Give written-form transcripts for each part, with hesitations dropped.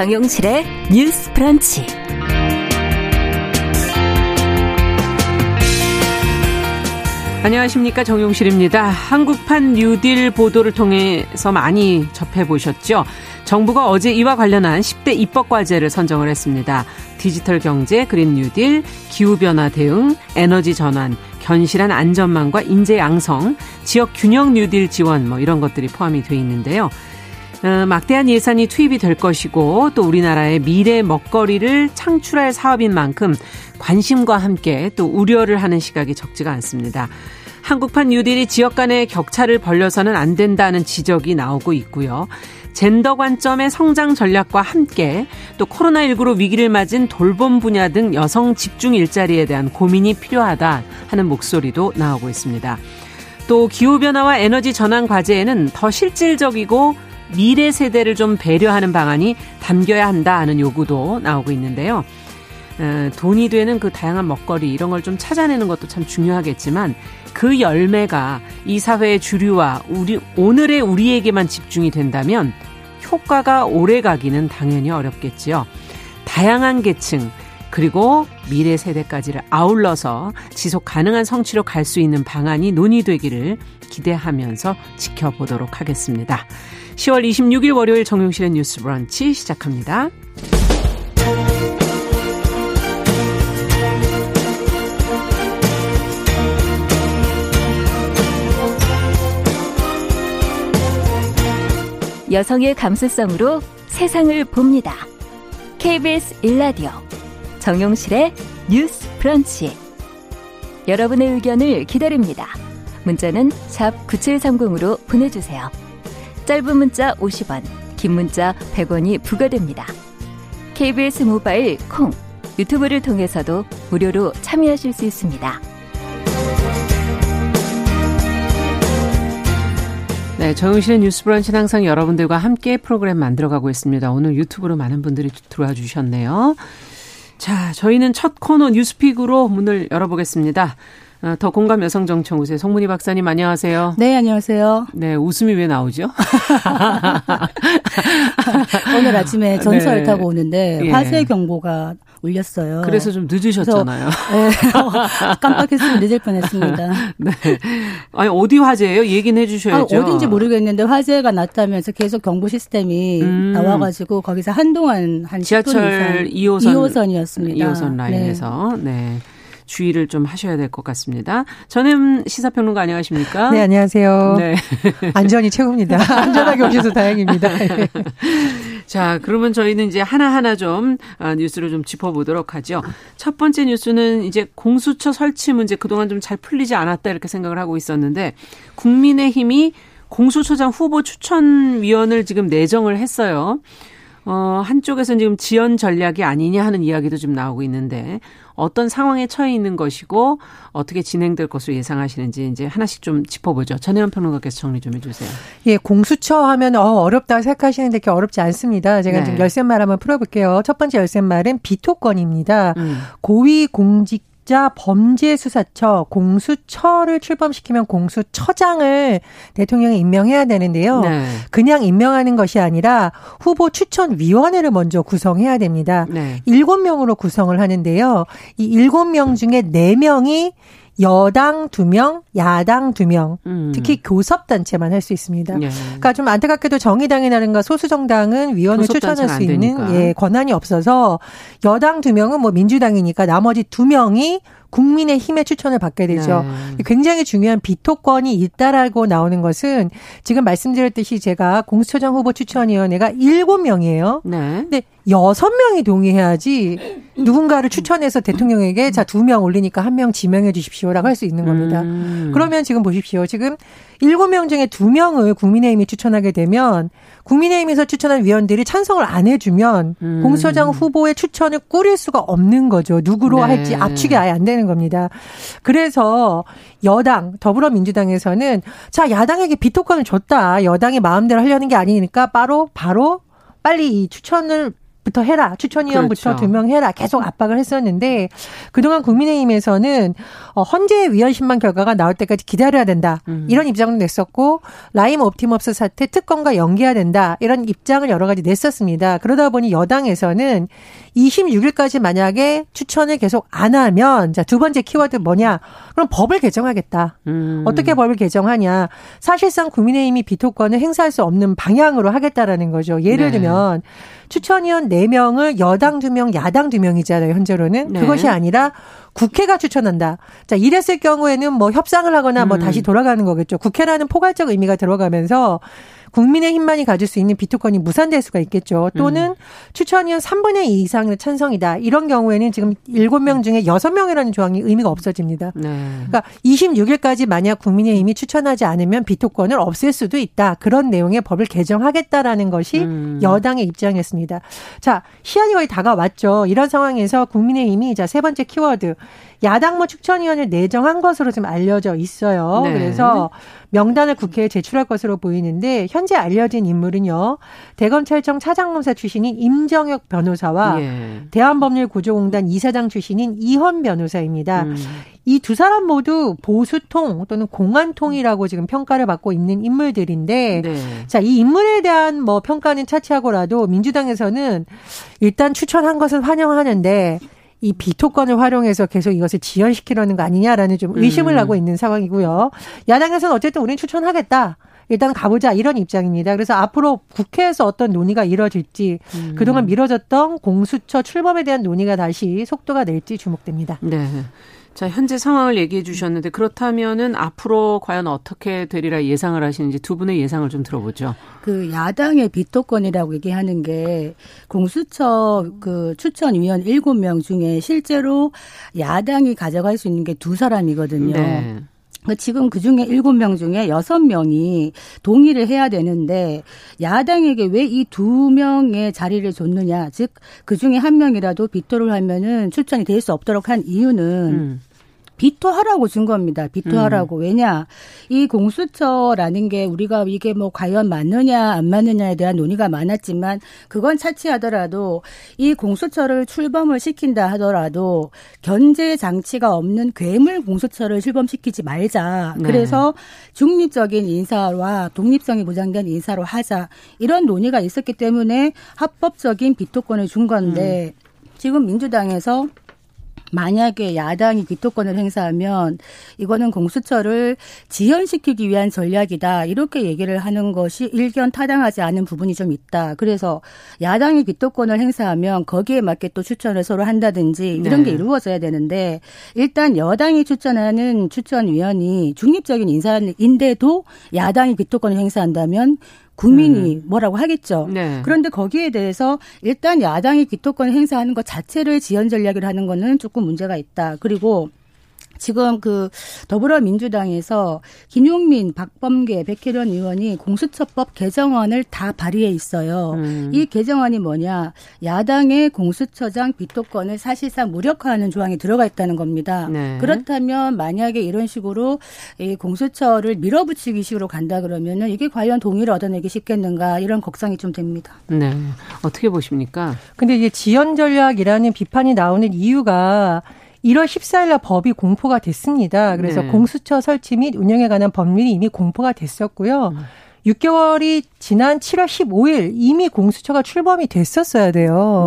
정용실의 뉴스 브런치. 안녕하십니까, 정용실입니다. 한국판 뉴딜 보도를 통해서 많이 접해보셨죠. 정부가 어제 이와 관련한 10대 입법과제를 선정을 했습니다. 디지털 경제, 그린 뉴딜, 기후변화 대응, 에너지 전환, 견실한 안전망과 인재 양성, 지역 균형 뉴딜 지원 뭐 이런 것들이 포함이 돼 있는데요. 막대한 예산이 투입이 될 것이고 또 우리나라의 미래 먹거리를 창출할 사업인 만큼 관심과 함께 또 우려를 하는 시각이 적지가 않습니다. 한국판 뉴딜이 지역 간의 격차를 벌려서는 안 된다는 지적이 나오고 있고요. 젠더 관점의 성장 전략과 함께 또 코로나19로 위기를 맞은 돌봄 분야 등 여성 집중 일자리에 대한 고민이 필요하다 하는 목소리도 나오고 있습니다. 또 기후변화와 에너지 전환 과제에는 더 실질적이고 미래 세대를 좀 배려하는 방안이 담겨야 한다 하는 요구도 나오고 있는데요. 돈이 되는 그 다양한 먹거리 이런 걸 좀 찾아내는 것도 참 중요하겠지만 그 열매가 이 사회의 주류와 오늘의 우리에게만 집중이 된다면 효과가 오래가기는 당연히 어렵겠지요. 다양한 계층 그리고 미래 세대까지를 아울러서 지속 가능한 성취로 갈 수 있는 방안이 논의되기를 기대하면서 지켜보도록 하겠습니다. 10월 26일 월요일 정용실의 뉴스 브런치 시작합니다. 여성의 감수성으로 세상을 봅니다. KBS 1라디오 정용실의 뉴스 브런치. 여러분의 의견을 기다립니다. 문자는 샵 9730으로 보내주세요. 짧은 문자 50원, 긴 문자 100원이 부과됩니다. KBS 모바일 콩, 유튜브를 통해서도 무료로 참여하실 수 있습니다. 네, 정영실의 뉴스 브런치는 항상 여러분들과 함께 프로그램 만들어가고 있습니다. 오늘 유튜브로 많은 분들이 들어와 주셨네요. 자, 저희는 첫 코너 뉴스픽으로 문을 열어보겠습니다. 더 공감 여성정청구세 송문희 박사님 안녕하세요. 네, 안녕하세요. 네, 웃음이 왜 나오죠? 오늘 아침에 전철을 네. 타고 오는데 예. 화재 경보가 울렸어요. 그래서 좀 늦으셨잖아요. 그래서, 네, 깜빡했으면 늦을 뻔했습니다. 네. 아니 어디 화재예요? 얘기는 해주셔야죠. 아, 어딘지 모르겠는데 화재가 났다면서 계속 경보 시스템이 나와가지고 거기서 한동안 한 10분 지하철 이상 2호선이었습니다. 2호선 라인에서 네. 네. 주의를 좀 하셔야 될 것 같습니다. 전혜원 시사평론가 안녕하십니까? 네, 안녕하세요. 네. 안전이 최고입니다. 안전하게 오셔서 다행입니다. 네. 자, 그러면 저희는 이제 하나하나 좀 뉴스를 좀 짚어보도록 하죠. 첫 번째 뉴스는 이제 공수처 설치 문제 그동안 좀 잘 풀리지 않았다 이렇게 생각을 하고 있었는데 국민의힘이 공수처장 후보 추천위원을 지금 내정을 했어요. 한쪽에서는 지금 지연 전략이 아니냐 하는 이야기도 좀 나오고 있는데 어떤 상황에 처해 있는 것이고 어떻게 진행될 것으로 예상하시는지 이제 하나씩 좀 짚어보죠. 전혜원 평론가께서 정리 좀 해주세요. 예, 공수처 하면 어렵다고 생각하시는데 그렇게 어렵지 않습니다. 제가 지금 열쇠말 한번 풀어볼게요. 첫 번째 열쇠말은 비토권입니다. 고위공직 범죄수사처 공수처를 출범시키면 공수처장을 대통령이 임명해야 되는데요. 네. 그냥 임명하는 것이 아니라 후보 추천위원회를 먼저 구성해야 됩니다. 네. 7명으로 구성을 하는데요. 이 7명 중에 4명이 여당 2명, 야당 2명, 특히 교섭단체만 할 수 있습니다. 예. 그러니까 좀 안타깝게도 정의당이라든가 소수정당은 위원을 추천할 수 있는 예, 권한이 없어서 여당 2명은 뭐 민주당이니까 나머지 2명이 국민의힘의 추천을 받게 되죠. 네. 굉장히 중요한 비토권이 있다라고 나오는 것은 지금 말씀드렸듯이 제가 공수처장 후보 추천위원회가 7명이에요. 네. 근데 6명이 동의해야지 누군가를 추천해서 대통령에게 자, 2명 올리니까 1명 지명해 주십시오라고 할 수 있는 겁니다. 그러면 지금 보십시오. 지금 7명 중에 2명을 국민의힘이 추천하게 되면 국민의힘에서 추천한 위원들이 찬성을 안 해주면 공수처장 후보의 추천을 꾸릴 수가 없는 거죠. 누구로 네. 할지 압축이 아예 안 되는 겁니다. 그래서 여당 더불어민주당에서는 자 야당에게 비토권을 줬다. 여당이 마음대로 하려는 게 아니니까 바로 빨리 이 추천을 부터 해라. 추천위원부터 그렇죠. 2명 해라. 계속 압박을 했었는데 그동안 국민의힘에서는 헌재 위헌 심판 결과가 나올 때까지 기다려야 된다. 이런 입장을 냈었고 라임옵티머스 사태 특검과 연계해야 된다. 이런 입장을 여러 가지 냈었습니다. 그러다 보니 여당에서는 26일까지 만약에 추천을 계속 안 하면 자, 두 번째 키워드 뭐냐. 그럼 법을 개정하겠다. 어떻게 법을 개정하냐. 사실상 국민의힘이 비토권을 행사할 수 없는 방향으로 하겠다라는 거죠. 예를 들면 추천위원 4명을 여당 2명, 야당 2명이잖아요. 현재로는. 그것이 아니라 국회가 추천한다. 자, 이랬을 경우에는 뭐 협상을 하거나 뭐 다시 돌아가는 거겠죠. 국회라는 포괄적 의미가 들어가면서 국민의힘만이 가질 수 있는 비토권이 무산될 수가 있겠죠. 또는 추천위원 3분의 2 이상의 찬성이다. 이런 경우에는 지금 7명 중에 6명이라는 조항이 의미가 없어집니다. 그러니까 26일까지 만약 국민의힘이 추천하지 않으면 비토권을 없앨 수도 있다. 그런 내용의 법을 개정하겠다라는 것이 여당의 입장이었습니다. 자, 시한이 거의 다가왔죠. 이런 상황에서 국민의힘이 자, 세 번째 키워드. 야당무 추천위원을 내정한 것으로 지금 알려져 있어요. 그래서 명단을 국회에 제출할 것으로 보이는데 현재 알려진 인물은요. 대검찰청 차장검사 출신인 임정혁 변호사와 대한법률구조공단 이사장 출신인 이헌 변호사입니다. 이 두 사람 모두 보수통 또는 공안통이라고 지금 평가를 받고 있는 인물들인데 자, 이 인물에 대한 뭐 평가는 차치하고라도 민주당에서는 일단 추천한 것은 환영하는데 이 비토권을 활용해서 계속 이것을 지연시키려는 거 아니냐라는 좀 의심을 하고 있는 상황이고요. 야당에서는 어쨌든 우린 추천하겠다. 일단 가보자 이런 입장입니다. 그래서 앞으로 국회에서 어떤 논의가 이뤄질지 그동안 미뤄졌던 공수처 출범에 대한 논의가 다시 속도가 낼지 주목됩니다. 네. 자, 현재 상황을 얘기해 주셨는데 그렇다면은 앞으로 과연 어떻게 되리라 예상을 하시는지 두 분의 예상을 좀 들어보죠. 그 야당의 비토권이라고 얘기하는 게 공수처 그 추천위원 7명 중에 실제로 야당이 가져갈 수 있는 게 2사람이거든요. 네. 지금 그중에 7명 중에 6명이 동의를 해야 되는데 야당에게 왜 이 2명의 자리를 줬느냐. 즉 그중에 1명이라도 비토를 하면은 추천이 될 수 없도록 한 이유는 비토하라고 준 겁니다. 비토하라고. 왜냐? 이 공수처라는 게 우리가 이게 뭐 과연 맞느냐 안 맞느냐에 대한 논의가 많았지만 그건 차치하더라도 이 공수처를 출범을 시킨다 하더라도 견제 장치가 없는 괴물 공수처를 출범시키지 말자. 그래서 중립적인 인사와 독립성이 보장된 인사로 하자. 이런 논의가 있었기 때문에 합법적인 비토권을 준 건데 지금 민주당에서 만약에 야당이 비토권을 행사하면 이거는 공수처를 지연시키기 위한 전략이다. 이렇게 얘기를 하는 것이 일견 타당하지 않은 부분이 좀 있다. 그래서 야당이 비토권을 행사하면 거기에 맞게 또 추천을 서로 한다든지 이런 게 이루어져야 되는데 일단 여당이 추천하는 추천위원이 중립적인 인사인데도 야당이 비토권을 행사한다면 국민이 뭐라고 하겠죠. 그런데 거기에 대해서 일단 야당이 비토권을 행사하는 것 자체를 지연 전략을 하는 거는 조금 문제가 있다. 그리고 지금 그 더불어민주당에서 김용민, 박범계, 백혜련 의원이 공수처법 개정안을 다 발의해 있어요. 이 개정안이 뭐냐. 야당의 공수처장 비토권을 사실상 무력화하는 조항이 들어가 있다는 겁니다. 그렇다면 만약에 이런 식으로 이 공수처를 밀어붙이기 식으로 간다 그러면은 이게 과연 동의를 얻어내기 쉽겠는가 이런 걱정이 좀 됩니다. 네. 어떻게 보십니까? 근데 이게 지연 전략이라는 비판이 나오는 이유가 1월 14일 날 법이 공포가 됐습니다. 그래서 공수처 설치 및 운영에 관한 법률이 이미 공포가 됐었고요. 6개월이 지난 7월 15일 이미 공수처가 출범이 됐었어야 돼요.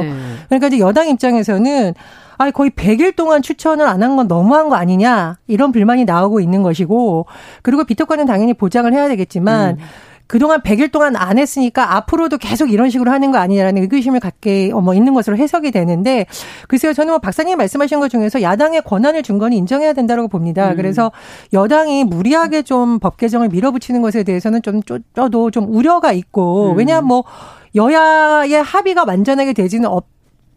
그러니까 이제 여당 입장에서는 아니 거의 100일 동안 추천을 안 한 건 너무한 거 아니냐 이런 불만이 나오고 있는 것이고 그리고 비토권은 당연히 보장을 해야 되겠지만 그동안 100일 동안 안 했으니까 앞으로도 계속 이런 식으로 하는 거 아니냐라는 의구심을 갖게 있는 것으로 해석이 되는데 글쎄요. 저는 뭐 박사님이 말씀하신 것 중에서 야당의 권한을 준 건 인정해야 된다고 봅니다. 그래서 여당이 무리하게 좀 법 개정을 밀어붙이는 것에 대해서는 저도 좀 우려가 있고 왜냐하면 뭐 여야의 합의가 완전하게 되지는 없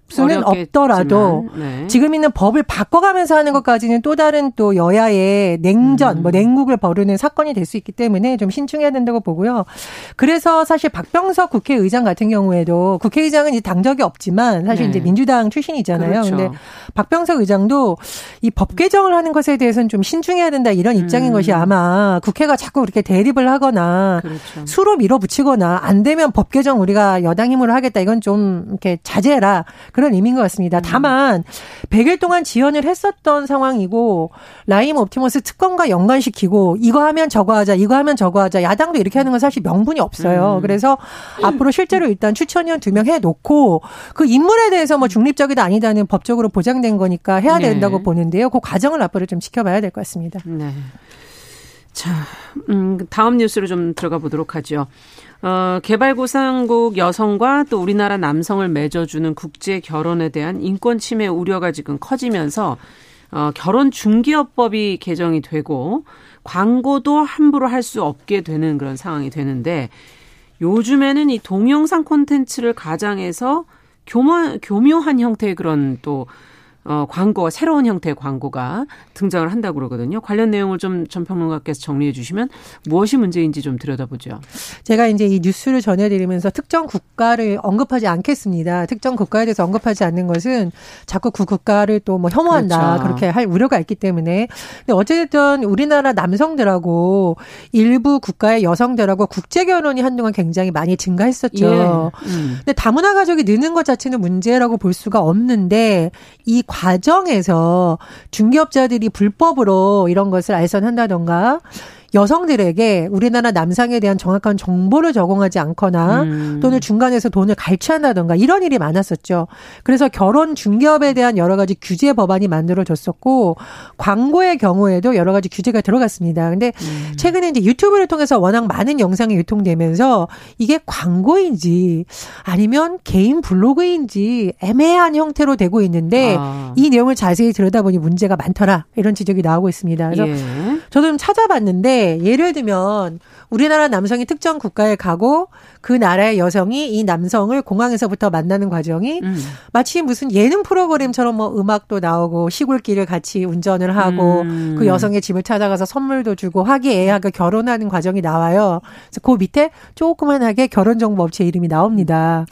수는 없더라도 네. 지금 있는 법을 바꿔가면서 하는 것까지는 또 다른 또 여야의 냉전, 냉국을 벌이는 사건이 될 수 있기 때문에 좀 신중해야 된다고 보고요. 그래서 사실 박병석 국회의장 같은 경우에도 국회의장은 이제 당적이 없지만 사실 네. 이제 민주당 출신이잖아요. 그런데 그렇죠. 박병석 의장도 이 법 개정을 하는 것에 대해서는 좀 신중해야 된다 이런 입장인 것이 아마 국회가 자꾸 이렇게 대립을 하거나 그렇죠. 수로 밀어붙이거나 안 되면 법 개정 우리가 여당 힘으로 하겠다 이건 좀 이렇게 자제해라. 그런 의미인 것 같습니다. 다만 100일 동안 지연을 했었던 상황이고 라임옵티머스 특검과 연관시키고 이거 하면 저거 하자 이거 하면 저거 하자 야당도 이렇게 하는 건 사실 명분이 없어요. 그래서 앞으로 실제로 일단 추천위원 2명 해놓고 그 인물에 대해서 뭐 중립적이다 아니다는 법적으로 보장된 거니까 해야 된다고 네. 보는데요. 그 과정을 앞으로 좀 지켜봐야 될 것 같습니다. 네. 자, 다음 뉴스로 좀 들어가 보도록 하죠. 개발도상국 여성과 또 우리나라 남성을 맺어주는 국제 결혼에 대한 인권 침해 우려가 지금 커지면서 결혼 중개업법이 개정이 되고 광고도 함부로 할 수 없게 되는 그런 상황이 되는데 요즘에는 이 동영상 콘텐츠를 가장해서 교묘한 형태의 그런 또 광고가 새로운 형태의 광고가 등장을 한다고 그러거든요. 관련 내용을 좀 전평론가께서 정리해 주시면 무엇이 문제인지 좀 들여다보죠. 제가 이제 이 뉴스를 전해드리면서 특정 국가를 언급하지 않겠습니다. 특정 국가에 대해서 언급하지 않는 것은 자꾸 그 국가를 또 뭐 혐오한다. 그렇죠. 그렇게 할 우려가 있기 때문에. 근데 어쨌든 우리나라 남성들하고 일부 국가의 여성들하고 국제결혼이 한동안 굉장히 많이 증가했었죠. 예. 근데 다문화 가족이 느는 것 자체는 문제라고 볼 수가 없는데 이 과정에서 중개업자들이 불법으로 이런 것을 알선한다던가 여성들에게 우리나라 남성에 대한 정확한 정보를 제공하지 않거나 또는 중간에서 돈을 갈취한다던가 이런 일이 많았었죠. 그래서 결혼 중개업에 대한 여러 가지 규제 법안이 만들어졌었고 광고의 경우에도 여러 가지 규제가 들어갔습니다. 근데 최근에 이제 유튜브를 통해서 워낙 많은 영상이 유통되면서 이게 광고인지 아니면 개인 블로그인지 애매한 형태로 되고 있는데 이 내용을 자세히 들여다보니 문제가 많더라 이런 지적이 나오고 있습니다. 그래서 예. 저도 좀 찾아봤는데 예를 들면 우리나라 남성이 특정 국가에 가고 그 나라의 여성이 이 남성을 공항에서부터 만나는 과정이 마치 무슨 예능 프로그램처럼 뭐 음악도 나오고 시골길을 같이 운전을 하고 그 여성의 집을 찾아가서 선물도 주고 화기애애하게 결혼하는 과정이 나와요. 그래서 그 밑에 조그만하게 결혼정보업체 이름이 나옵니다.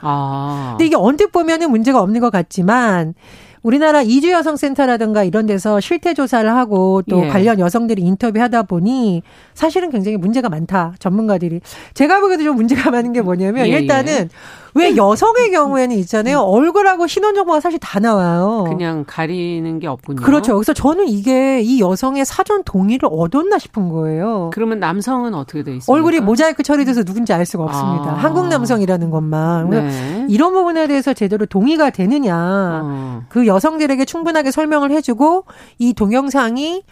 근데 이게 언뜻 보면은 문제가 없는 것 같지만 우리나라 이주여성센터라든가 이런 데서 실태조사를 하고 또 예. 관련 여성들이 인터뷰하다 보니 사실은 굉장히 문제가 많다. 전문가들이. 제가 보기에도 좀 문제가 많은 게 뭐냐면 일단은 왜 여성의 경우에는 있잖아요. 얼굴하고 신원정보가 사실 다 나와요. 그냥 가리는 게 없군요. 그렇죠. 그래서 저는 이게 이 여성의 사전 동의를 얻었나 싶은 거예요. 그러면 남성은 어떻게 돼 있습니까? 얼굴이 모자이크 처리돼서 누군지 알 수가 없습니다. 한국 남성이라는 것만. 네. 이런 부분에 대해서 제대로 동의가 되느냐. 그 여성들에게 충분하게 설명을 해주고 이 동영상이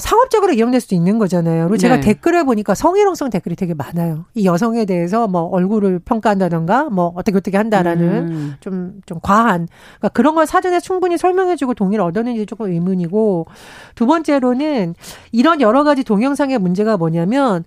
상업적으로 이용될 수도 있는 거잖아요. 그리고 제가 네. 댓글을 보니까 성희롱성 댓글이 되게 많아요. 이 여성에 대해서 뭐 얼굴을 평가한다던가 뭐 어떻게 한다라는 좀 과한 그러니까 그런 걸 사전에 충분히 설명해주고 동의를 얻었는지 조금 의문이고 두 번째로는 이런 여러 가지 동영상의 문제가 뭐냐면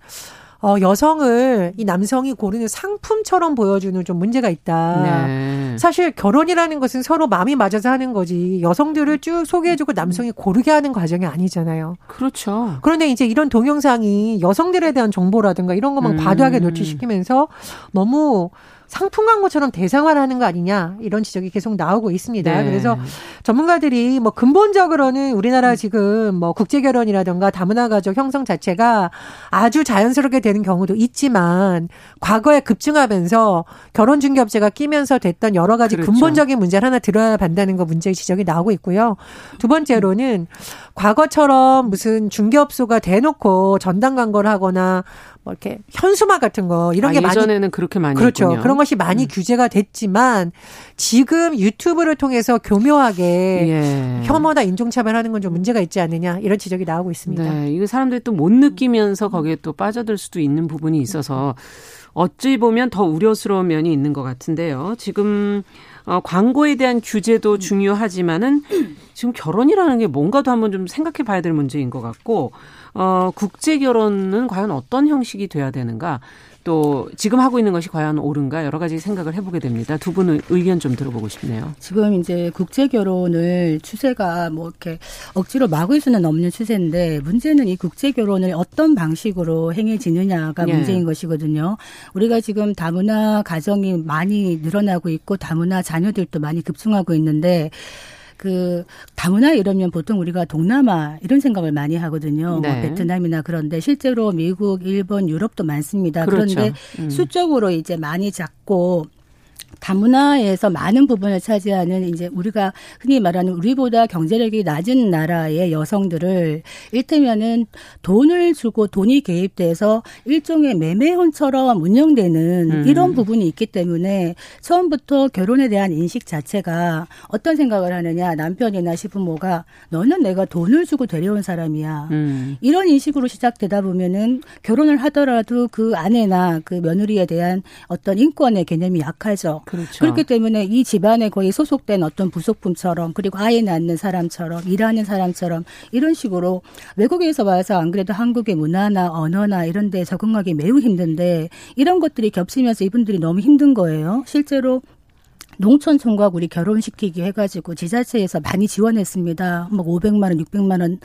여성을 이 남성이 고르는 상품처럼 보여주는 좀 문제가 있다. 네. 사실 결혼이라는 것은 서로 마음이 맞아서 하는 거지 여성들을 쭉 소개해주고 남성이 고르게 하는 과정이 아니잖아요. 그렇죠. 그런데 이제 이런 동영상이 여성들에 대한 정보라든가 이런 것만 과도하게 노출시키면서 너무 상품 광고처럼 대상화를 하는 거 아니냐 이런 지적이 계속 나오고 있습니다. 네. 그래서 전문가들이 뭐 근본적으로는 우리나라 지금 뭐 국제결혼이라든가 다문화 가족 형성 자체가 아주 자연스럽게 되는 경우도 있지만 과거에 급증하면서 결혼 중개업체가 끼면서 됐던 여러 가지 그렇죠. 근본적인 문제를 하나 들어야 한다는 거 문제의 지적이 나오고 있고요. 두 번째로는 과거처럼 무슨 중개업소가 대놓고 전담 광고를 하거나 뭐 이렇게 현수막 같은 거 이런 게 예전에는 많이 그렇게 많이 그렇죠. 했군요. 그런 것이 많이 규제가 됐지만 지금 유튜브를 통해서 교묘하게 혐오나 인종차별하는 건 좀 문제가 있지 않느냐 이런 지적이 나오고 있습니다. 네, 이거 사람들이 또 못 느끼면서 거기에 또 빠져들 수도 있는 부분이 있어서 어찌 보면 더 우려스러운 면이 있는 것 같은데요. 지금 광고에 대한 규제도 중요하지만은 지금 결혼이라는 게 뭔가도 한번 좀 생각해 봐야 될 문제인 것 같고 국제 결혼은 과연 어떤 형식이 돼야 되는가? 또 지금 하고 있는 것이 과연 옳은가 여러 가지 생각을 해보게 됩니다. 두 분 의견 좀 들어보고 싶네요. 지금 이제 국제 결혼을 추세가 뭐 이렇게 억지로 막을 수는 없는 추세인데 문제는 이 국제 결혼을 어떤 방식으로 행해지느냐가 네. 문제인 것이거든요. 우리가 지금 다문화 가정이 많이 늘어나고 있고 다문화 자녀들도 많이 급증하고 있는데 그 다문화 이러면 보통 우리가 동남아 이런 생각을 많이 하거든요. 네. 뭐 베트남이나 그런데 실제로 미국, 일본, 유럽도 많습니다. 그렇죠. 그런데 수적으로 이제 많이 작고 다문화에서 많은 부분을 차지하는 이제 우리가 흔히 말하는 우리보다 경제력이 낮은 나라의 여성들을 일테면은 돈을 주고 돈이 개입돼서 일종의 매매혼처럼 운영되는 이런 부분이 있기 때문에 처음부터 결혼에 대한 인식 자체가 어떤 생각을 하느냐 남편이나 시부모가 너는 내가 돈을 주고 데려온 사람이야. 이런 인식으로 시작되다 보면은 결혼을 하더라도 그 아내나 그 며느리에 대한 어떤 인권의 개념이 약하죠. 그렇죠. 그렇기 때문에 이 집안에 거의 소속된 어떤 부속품처럼 그리고 아이 낳는 사람처럼 일하는 사람처럼 이런 식으로 외국에서 와서 안 그래도 한국의 문화나 언어나 이런 데 적응하기 매우 힘든데 이런 것들이 겹치면서 이분들이 너무 힘든 거예요. 실제로 농촌 총각 우리 결혼시키기 해가지고 지자체에서 많이 지원했습니다. 막 500만 원, 600만 원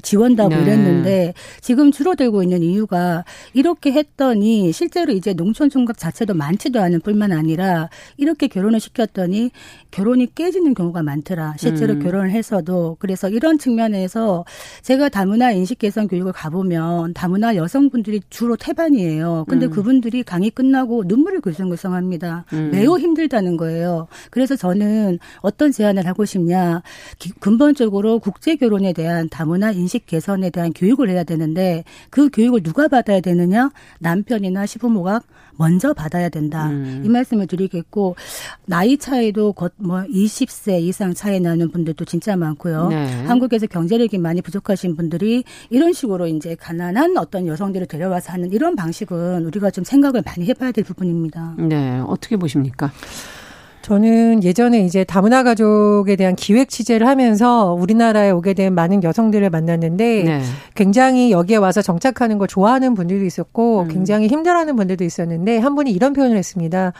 지원다고 네. 이랬는데 지금 줄어들고 있는 이유가 이렇게 했더니 실제로 이제 농촌 총각 자체도 많지도 않은 뿐만 아니라 이렇게 결혼을 시켰더니 결혼이 깨지는 경우가 많더라. 실제로 결혼을 해서도. 그래서 이런 측면에서 제가 다문화 인식 개선 교육을 가보면 다문화 여성분들이 주로 태반이에요. 근데 그분들이 강의 끝나고 눈물을 글썽글썽합니다. 매우 힘들다는 거예요. 그래서 저는 어떤 제안을 하고 싶냐. 근본적으로 국제결혼에 대한 다문화 인식 개선에 대한 교육을 해야 되는데 그 교육을 누가 받아야 되느냐. 남편이나 시부모가 먼저 받아야 된다. 이 말씀을 드리겠고 나이 차이도 뭐 20세 이상 차이 나는 분들도 진짜 많고요. 네. 한국에서 경제력이 많이 부족하신 분들이 이런 식으로 이제 가난한 어떤 여성들을 데려와서 하는 이런 방식은 우리가 좀 생각을 많이 해봐야 될 부분입니다. 네, 어떻게 보십니까? 저는 예전에 이제 다문화 가족에 대한 기획 취재를 하면서 우리나라에 오게 된 많은 여성들을 만났는데 네. 굉장히 여기에 와서 정착하는 걸 좋아하는 분들도 있었고 굉장히 힘들어하는 분들도 있었는데 한 분이 이런 표현을 했습니다.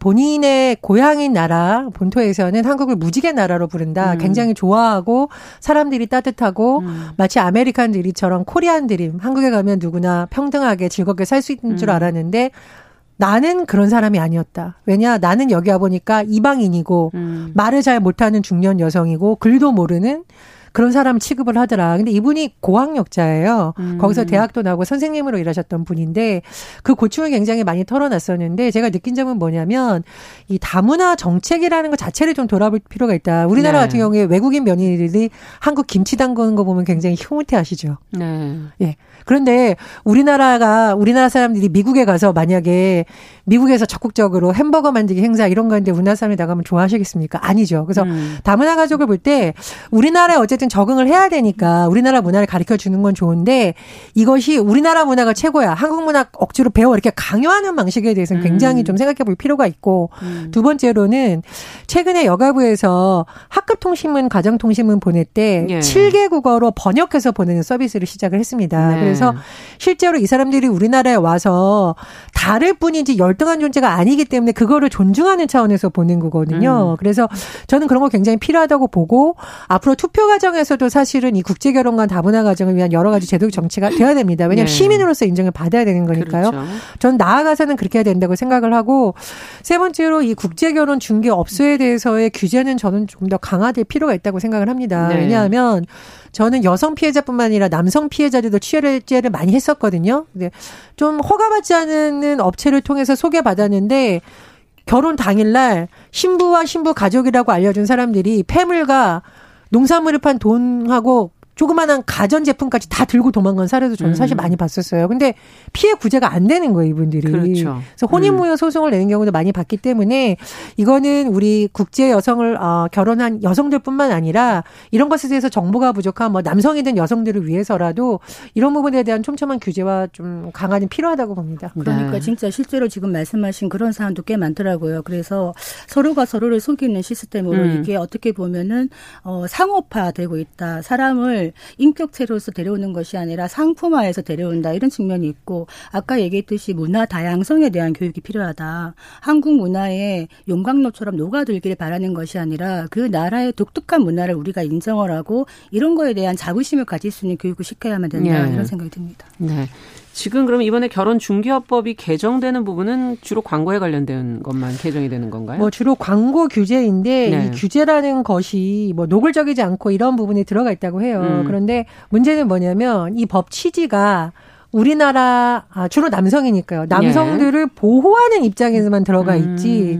본인의 고향인 나라 본토에서는 한국을 무지개 나라로 부른다. 굉장히 좋아하고 사람들이 따뜻하고 마치 아메리칸 드림처럼 코리안 드림 한국에 가면 누구나 평등하게 즐겁게 살 수 있는 줄 알았는데 나는 그런 사람이 아니었다. 왜냐 나는 여기 와보니까 이방인이고 말을 잘 못하는 중년 여성이고 글도 모르는 그런 사람 취급을 하더라. 근데 이분이 고학력자예요. 거기서 대학도 나오고 선생님으로 일하셨던 분인데 그 고충을 굉장히 많이 털어놨었는데 제가 느낀 점은 뭐냐면 이 다문화 정책이라는 것 자체를 좀 돌아볼 필요가 있다. 우리나라 네. 같은 경우에 외국인 며느리들이 한국 김치 담그는 거 보면 굉장히 흐뭇해하시죠. 네. 예. 그런데 우리나라 사람들이 미국에 가서 만약에 미국에서 적극적으로 햄버거 만들기 행사 이런 거 하는데 우리나라 사람이 나가면 좋아하시겠습니까? 아니죠. 그래서 다문화 가족을 볼 때 우리나라에 어쨌든 적응을 해야 되니까 우리나라 문화를 가르쳐 주는 건 좋은데 이것이 우리나라 문화가 최고야. 한국 문화 억지로 배워 이렇게 강요하는 방식에 대해서는 굉장히 좀 생각해 볼 필요가 있고 두 번째로는 최근에 여가부에서 학급통신문, 가정통신문 보낼 때 예. 7개국어로 번역해서 보내는 서비스를 시작을 했습니다. 네. 그래서 실제로 이 사람들이 우리나라에 와서 다를 뿐이지 열등한 존재가 아니기 때문에 그거를 존중하는 차원에서 보는 거거든요. 그래서 저는 그런 거 굉장히 필요하다고 보고 앞으로 투표 과정에서도 사실은 이 국제결혼과 다문화 가정을 위한 여러 가지 제도적 정치가 되어야 됩니다. 왜냐하면 네. 시민으로서 인정을 받아야 되는 거니까요. 그렇죠. 전 나아가서는 그렇게 해야 된다고 생각을 하고 세 번째로 이 국제결혼 중개 업소에 대해서의 규제는 저는 조금 더 강화될 필요가 있다고 생각을 합니다. 네. 왜냐하면 저는 여성 피해자뿐만 아니라 남성 피해자들도 취재를 많이 했었거든요. 근데 좀 허가받지 않은 업체를 통해서 소개받았는데 결혼 당일날 신부와 신부 가족이라고 알려준 사람들이 폐물과 농산물을 판 돈하고 조그마한 가전제품까지 다 들고 도망간 사례도 저는 사실 많이 봤었어요. 근데 피해 구제가 안 되는 거예요, 이분들이. 그렇죠. 그래서 혼인무효 소송을 내는 경우도 많이 봤기 때문에 이거는 우리 국제 여성을 결혼한 여성들뿐만 아니라 이런 것에 대해서 정보가 부족한 뭐 남성이든 여성들을 위해서라도 이런 부분에 대한 촘촘한 규제와 좀 강화는 필요하다고 봅니다. 그러니까 네. 진짜 실제로 지금 말씀하신 그런 사안도 꽤 많더라고요. 그래서 서로가 서로를 속이는 시스템으로 이게 어떻게 보면은 상업화되고 있다. 사람을 사람을 인격 체로서 데려오는 것이 아니라 상품화해서 데려온다, 이런 측면이 있고, 아까 얘기했듯이 문화 다양성에 대한 교육이 필요하다. 한국 문화에 용광로처럼 녹아들기를 바라는 것이 아니라 그 나라의 독특한 문화를 우리가 인정을 하고 이런 거에 대한 자부심을 가질 수 있는 교육을 시켜야만 된다, 네, 이런 생각이 듭니다. 네. 지금 그럼 이번에 결혼중개업법이 개정되는 부분은 주로 광고에 관련된 것만 개정이 되는 건가요? 뭐 주로 광고 규제인데, 네, 이 규제라는 것이 뭐 노골적이지 않고 이런 부분이 들어가 있다고 해요. 그런데 문제는 뭐냐면 이 법 취지가 우리나라, 주로 남성이니까요, 남성들을, 예, 보호하는 입장에서만 들어가 있지,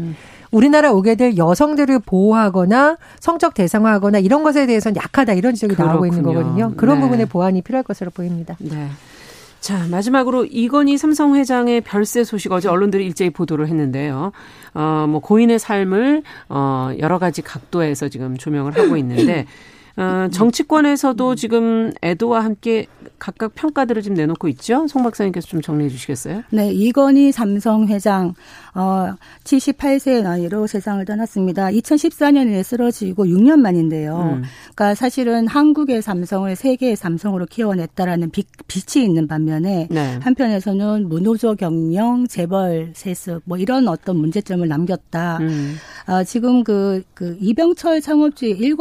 우리나라 오게 될 여성들을 보호하거나 성적 대상화하거나 이런 것에 대해서는 약하다, 이런 지적이 나오고 있는 거거든요. 그런, 네, 부분에 보완이 필요할 것으로 보입니다. 네. 자, 마지막으로 이건희 삼성 회장의 별세 소식, 어제 언론들이 일제히 보도를 했는데요. 뭐 고인의 삶을 여러 가지 각도에서 지금 조명을 하고 있는데, 정치권에서도 지금 애도와 함께 각각 평가들을 지금 내놓고 있죠. 송 박사님께서 좀 정리해 주시겠어요? 네, 이건희 삼성 회장 78세의 나이로 세상을 떠났습니다. 2014년에 쓰러지고 6년 만인데요. 그러니까 사실은 한국의 삼성을 세계의 삼성으로 키워냈다라는 빛이 있는 반면에, 네, 한편에서는 무노조 경영, 재벌 세습 뭐 이런 어떤 문제점을 남겼다. 지금 그 이병철 창업주의 7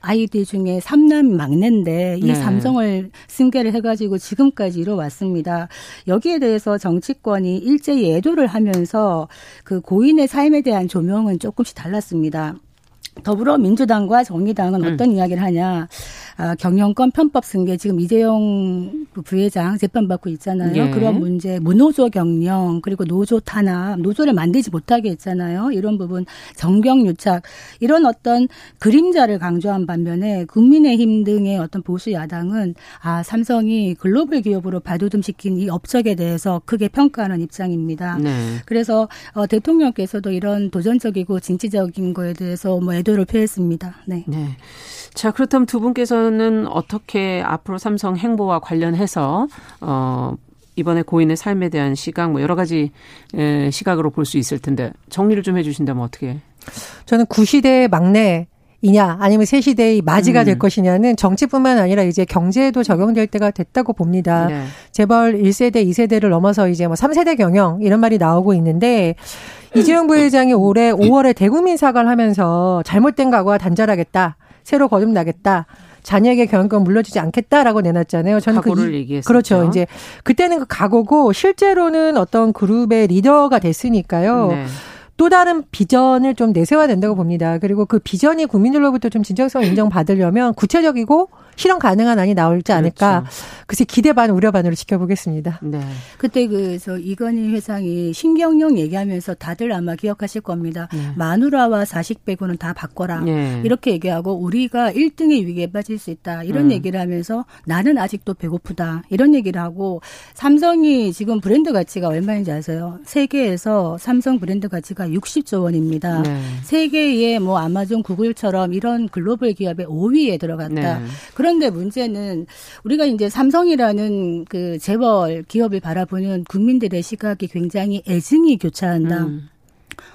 아이들 중에 3남 막내인데, 이, 네, 삼성을 승계를 해가지고 지금까지 이뤄왔습니다. 여기에 대해서 정치권이 일제히 애도를 하면서 그 고인의 삶에 대한 조명은 조금씩 달랐습니다. 더불어민주당과 정의당은 어떤 이야기를 하냐. 경영권 편법 승계, 지금 이재용 부회장 재판받고 있잖아요. 예. 그런 문제, 무노조 경영, 그리고 노조 탄압, 노조를 만들지 못하게 했잖아요. 이런 부분, 정경유착, 이런 어떤 그림자를 강조한 반면에 국민의힘 등의 어떤 보수 야당은, 삼성이 글로벌 기업으로 발돋움시킨 이 업적에 대해서 크게 평가하는 입장입니다. 네. 그래서 대통령께서도 이런 도전적이고 진취적인 거에 대해서 뭐 애도를 표했습니다. 네. 네. 자, 그렇다면 두 분께서는 어떻게 앞으로 삼성 행보와 관련해서 이번에 고인의 삶에 대한 시각, 뭐 여러 가지 시각으로 볼 수 있을 텐데 정리를 좀 해 주신다면 어떻게? 저는 구시대의 막내이냐 아니면 새시대의 마지가 될 것이냐는 정치뿐만 아니라 이제 경제에도 적용될 때가 됐다고 봅니다. 네. 재벌 1세대, 2세대를 넘어서 이제 뭐 3세대 경영 이런 말이 나오고 있는데, 이재용 부회장이 올해 5월에 대국민 사과를 하면서 잘못된 과거와 단절하겠다, 새로 거듭나겠다, 자녀에게 경영권 물려주지 않겠다라고 내놨잖아요. 저는 각오를 얘기했어요. 그렇죠. 이제 그때는 그 각오고, 실제로는 어떤 그룹의 리더가 됐으니까요. 네. 또 다른 비전을 좀 내세워야 된다고 봅니다. 그리고 그 비전이 국민들로부터 좀 진정성을 인정받으려면 구체적이고 실현 가능한 안이 나올지 않을까. 그렇죠. 글쎄 기대 반 우려 반으로 지켜보겠습니다. 네. 그때 저 이건희 회장이 신경영 얘기하면서 다들 아마 기억하실 겁니다. 네. 마누라와 자식 빼고는 다 바꿔라. 네. 이렇게 얘기하고 우리가 1등의 위기에 빠질 수 있다, 이런 얘기를 하면서 나는 아직도 배고프다, 이런 얘기를 하고, 삼성이 지금 브랜드 가치가 얼마인지 아세요? 세계에서 삼성 브랜드 가치가 60조 원입니다. 네. 세계의 뭐 아마존, 구글처럼 이런 글로벌 기업의 5위에 들어갔다. 네. 그런데 문제는 우리가 이제 삼성이라는 그 재벌 기업을 바라보는 국민들의 시각이 굉장히 애증이 교차한다.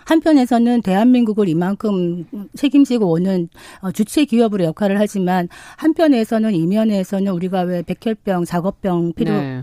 한편에서는 대한민국을 이만큼 책임지고 오는 주체 기업으로 역할을 하지만, 한편에서는 이면에서는 우리가 왜 백혈병, 작업병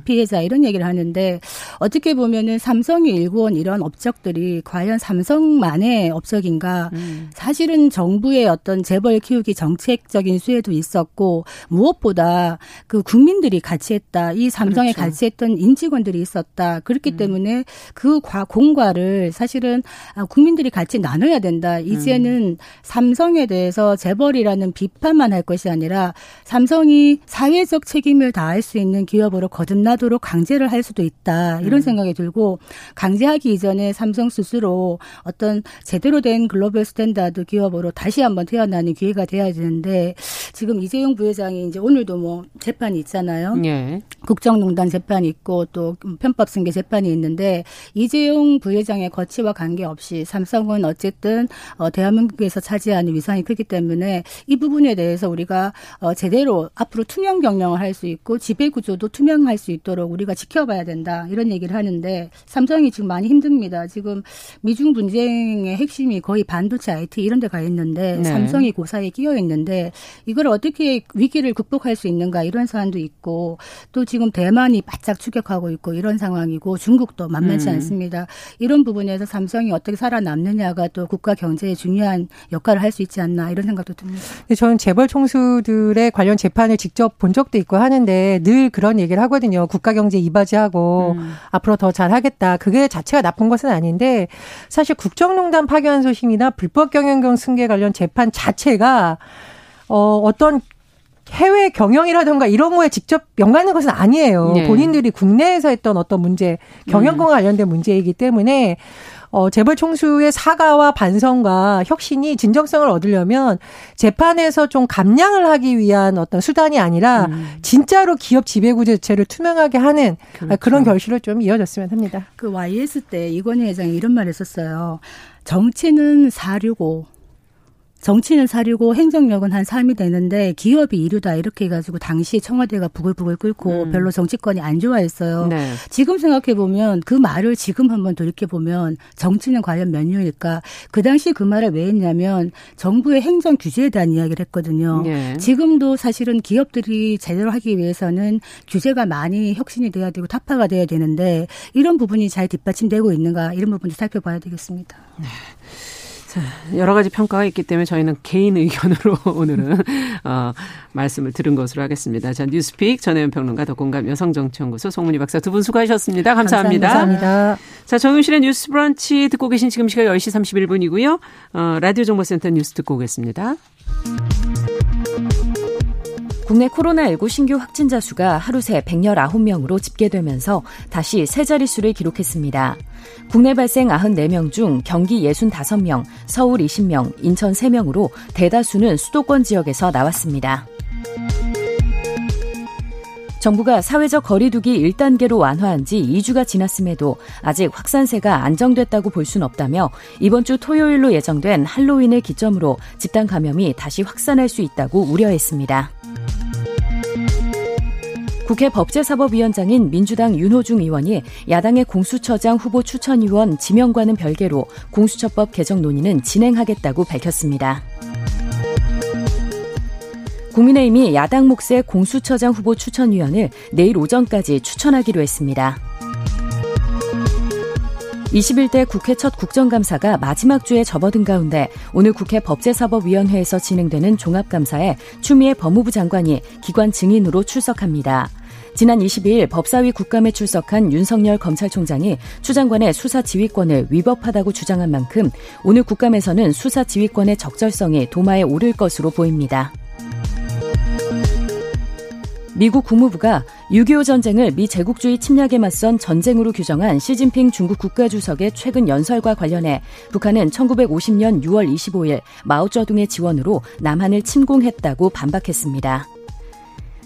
피해자 이런 얘기를 하는데, 어떻게 보면은 삼성이 일구온 이런 업적들이 과연 삼성만의 업적인가. 사실은 정부의 어떤 재벌 키우기 정책적인 수혜도 있었고, 무엇보다 그 국민들이 같이했다, 이 삼성에 그렇죠. 같이했던 인직원들이 있었다. 그렇기 때문에 그 공과를 사실은 국민들이 같이 나눠야 된다. 이제는 삼성에 대해서 재벌이라는 비판만 할 것이 아니라 삼성이 사회적 책임을 다할 수 있는 기업으로 거듭나도록 강제를 할 수도 있다, 이런 생각이 들고, 강제하기 이전에 삼성 스스로 어떤 제대로 된 글로벌 스탠다드 기업으로 다시 한번 태어나는 기회가 돼야 되는데, 지금 이재용 부회장이 이제 오늘도 뭐 재판이 있잖아요. 예. 국정농단 재판이 있고 또 편법 승계 재판이 있는데 이재용 부회장의 거취와 관계없이 삼성은 어쨌든 대한민국에서 차지하는 위상이 크기 때문에 이 부분에 대해서 우리가 제대로 앞으로 투명 경영을 할 수 있고 지배구조도 투명할 수 있도록 우리가 지켜봐야 된다 이런 얘기를 하는데 삼성이 지금 많이 힘듭니다. 지금 미중 분쟁의 핵심이 거의 반도체 IT 이런 데 가 있는데 네. 삼성이 그 사이에 끼어 있는데 이걸 어떻게 위기를 극복할 수 있는가 이런 사안도 있고 또 지금 대만이 바짝 추격하고 있고 이런 상황이고 중국도 만만치 않습니다. 이런 부분에서 삼성이 어떻게 살아남느냐가 또 국가 경제에 중요한 역할을 할 수 있지 않나 이런 생각도 듭니다. 저는 재벌 총수들의 관련 재판을 직접 본 적도 있고 하는데 늘 그런 얘기를 하거든요. 국가 경제 이바지하고 앞으로 더 잘하겠다. 그게 자체가 나쁜 것은 아닌데 사실 국정농단 파견 소심이나 불법 경영경 승계 관련 재판 자체가 어떤 해외 경영이라든가 이런 거에 직접 연관하는 것은 아니에요. 네. 본인들이 국내에서 했던 어떤 문제, 경영과 관련된 문제이기 때문에 재벌 총수의 사과와 반성과 혁신이 진정성을 얻으려면 재판에서 좀 감량을 하기 위한 어떤 수단이 아니라 진짜로 기업 지배구조체를 투명하게 하는 그렇죠. 그런 결실을 좀 이어졌으면 합니다. 그 YS 때 이건희 회장이 이런 말 했었어요. 정치는 4류고 행정력은 한 3이 되는데 기업이 2류다 이렇게 해가지고 당시 청와대가 부글부글 끓고 별로 정치권이 안 좋아했어요. 네. 지금 생각해보면 그 말을 지금 한번 돌이켜보면 정치는 과연 몇 류일까? 그 당시 그 말을 왜 했냐면 정부의 행정 규제에 대한 이야기를 했거든요. 네. 지금도 사실은 기업들이 제대로 하기 위해서는 규제가 많이 혁신이 돼야 되고 타파가 돼야 되는데 이런 부분이 잘 뒷받침되고 있는가 이런 부분도 살펴봐야 되겠습니다. 네. 자, 여러 가지 평가가 있기 때문에 저희는 개인 의견으로 오늘은 말씀을 들은 것으로 하겠습니다. 자, 뉴스픽 전혜원 평론가 더공감 여성정치연구소 송문희 박사 두 분 수고하셨습니다. 감사합니다. 감사합니다. 자, 정용실의 뉴스 브런치 듣고 계신 지금 시각 10시 31분이고요. 라디오 정보센터 뉴스 듣고 오겠습니다. 국내 코로나19 신규 확진자 수가 하루 새 119명으로 집계되면서 다시 세 자릿수를 기록했습니다. 국내 발생 94명 중 경기 65명, 서울 20명, 인천 3명으로 대다수는 수도권 지역에서 나왔습니다. 정부가 사회적 거리 두기 1단계로 완화한 지 2주가 지났음에도 아직 확산세가 안정됐다고 볼 순 없다며 이번 주 토요일로 예정된 할로윈을 기점으로 집단 감염이 다시 확산할 수 있다고 우려했습니다. 국회 법제사법위원장인 민주당 윤호중 의원이 야당의 공수처장 후보 추천위원 지명과는 별개로 공수처법 개정 논의는 진행하겠다고 밝혔습니다. 국민의힘이 야당 몫의 공수처장 후보 추천위원을 내일 오전까지 추천하기로 했습니다. 21대 국회 첫 국정감사가 마지막 주에 접어든 가운데 오늘 국회 법제사법위원회에서 진행되는 종합감사에 추미애 법무부 장관이 기관 증인으로 출석합니다. 지난 22일 법사위 국감에 출석한 윤석열 검찰총장이 추 장관의 수사지휘권을 위법하다고 주장한 만큼 오늘 국감에서는 수사지휘권의 적절성이 도마에 오를 것으로 보입니다. 미국 국무부가 6.25 전쟁을 미 제국주의 침략에 맞선 전쟁으로 규정한 시진핑 중국 국가주석의 최근 연설과 관련해 북한은 1950년 6월 25일 마오쩌둥의 지원으로 남한을 침공했다고 반박했습니다.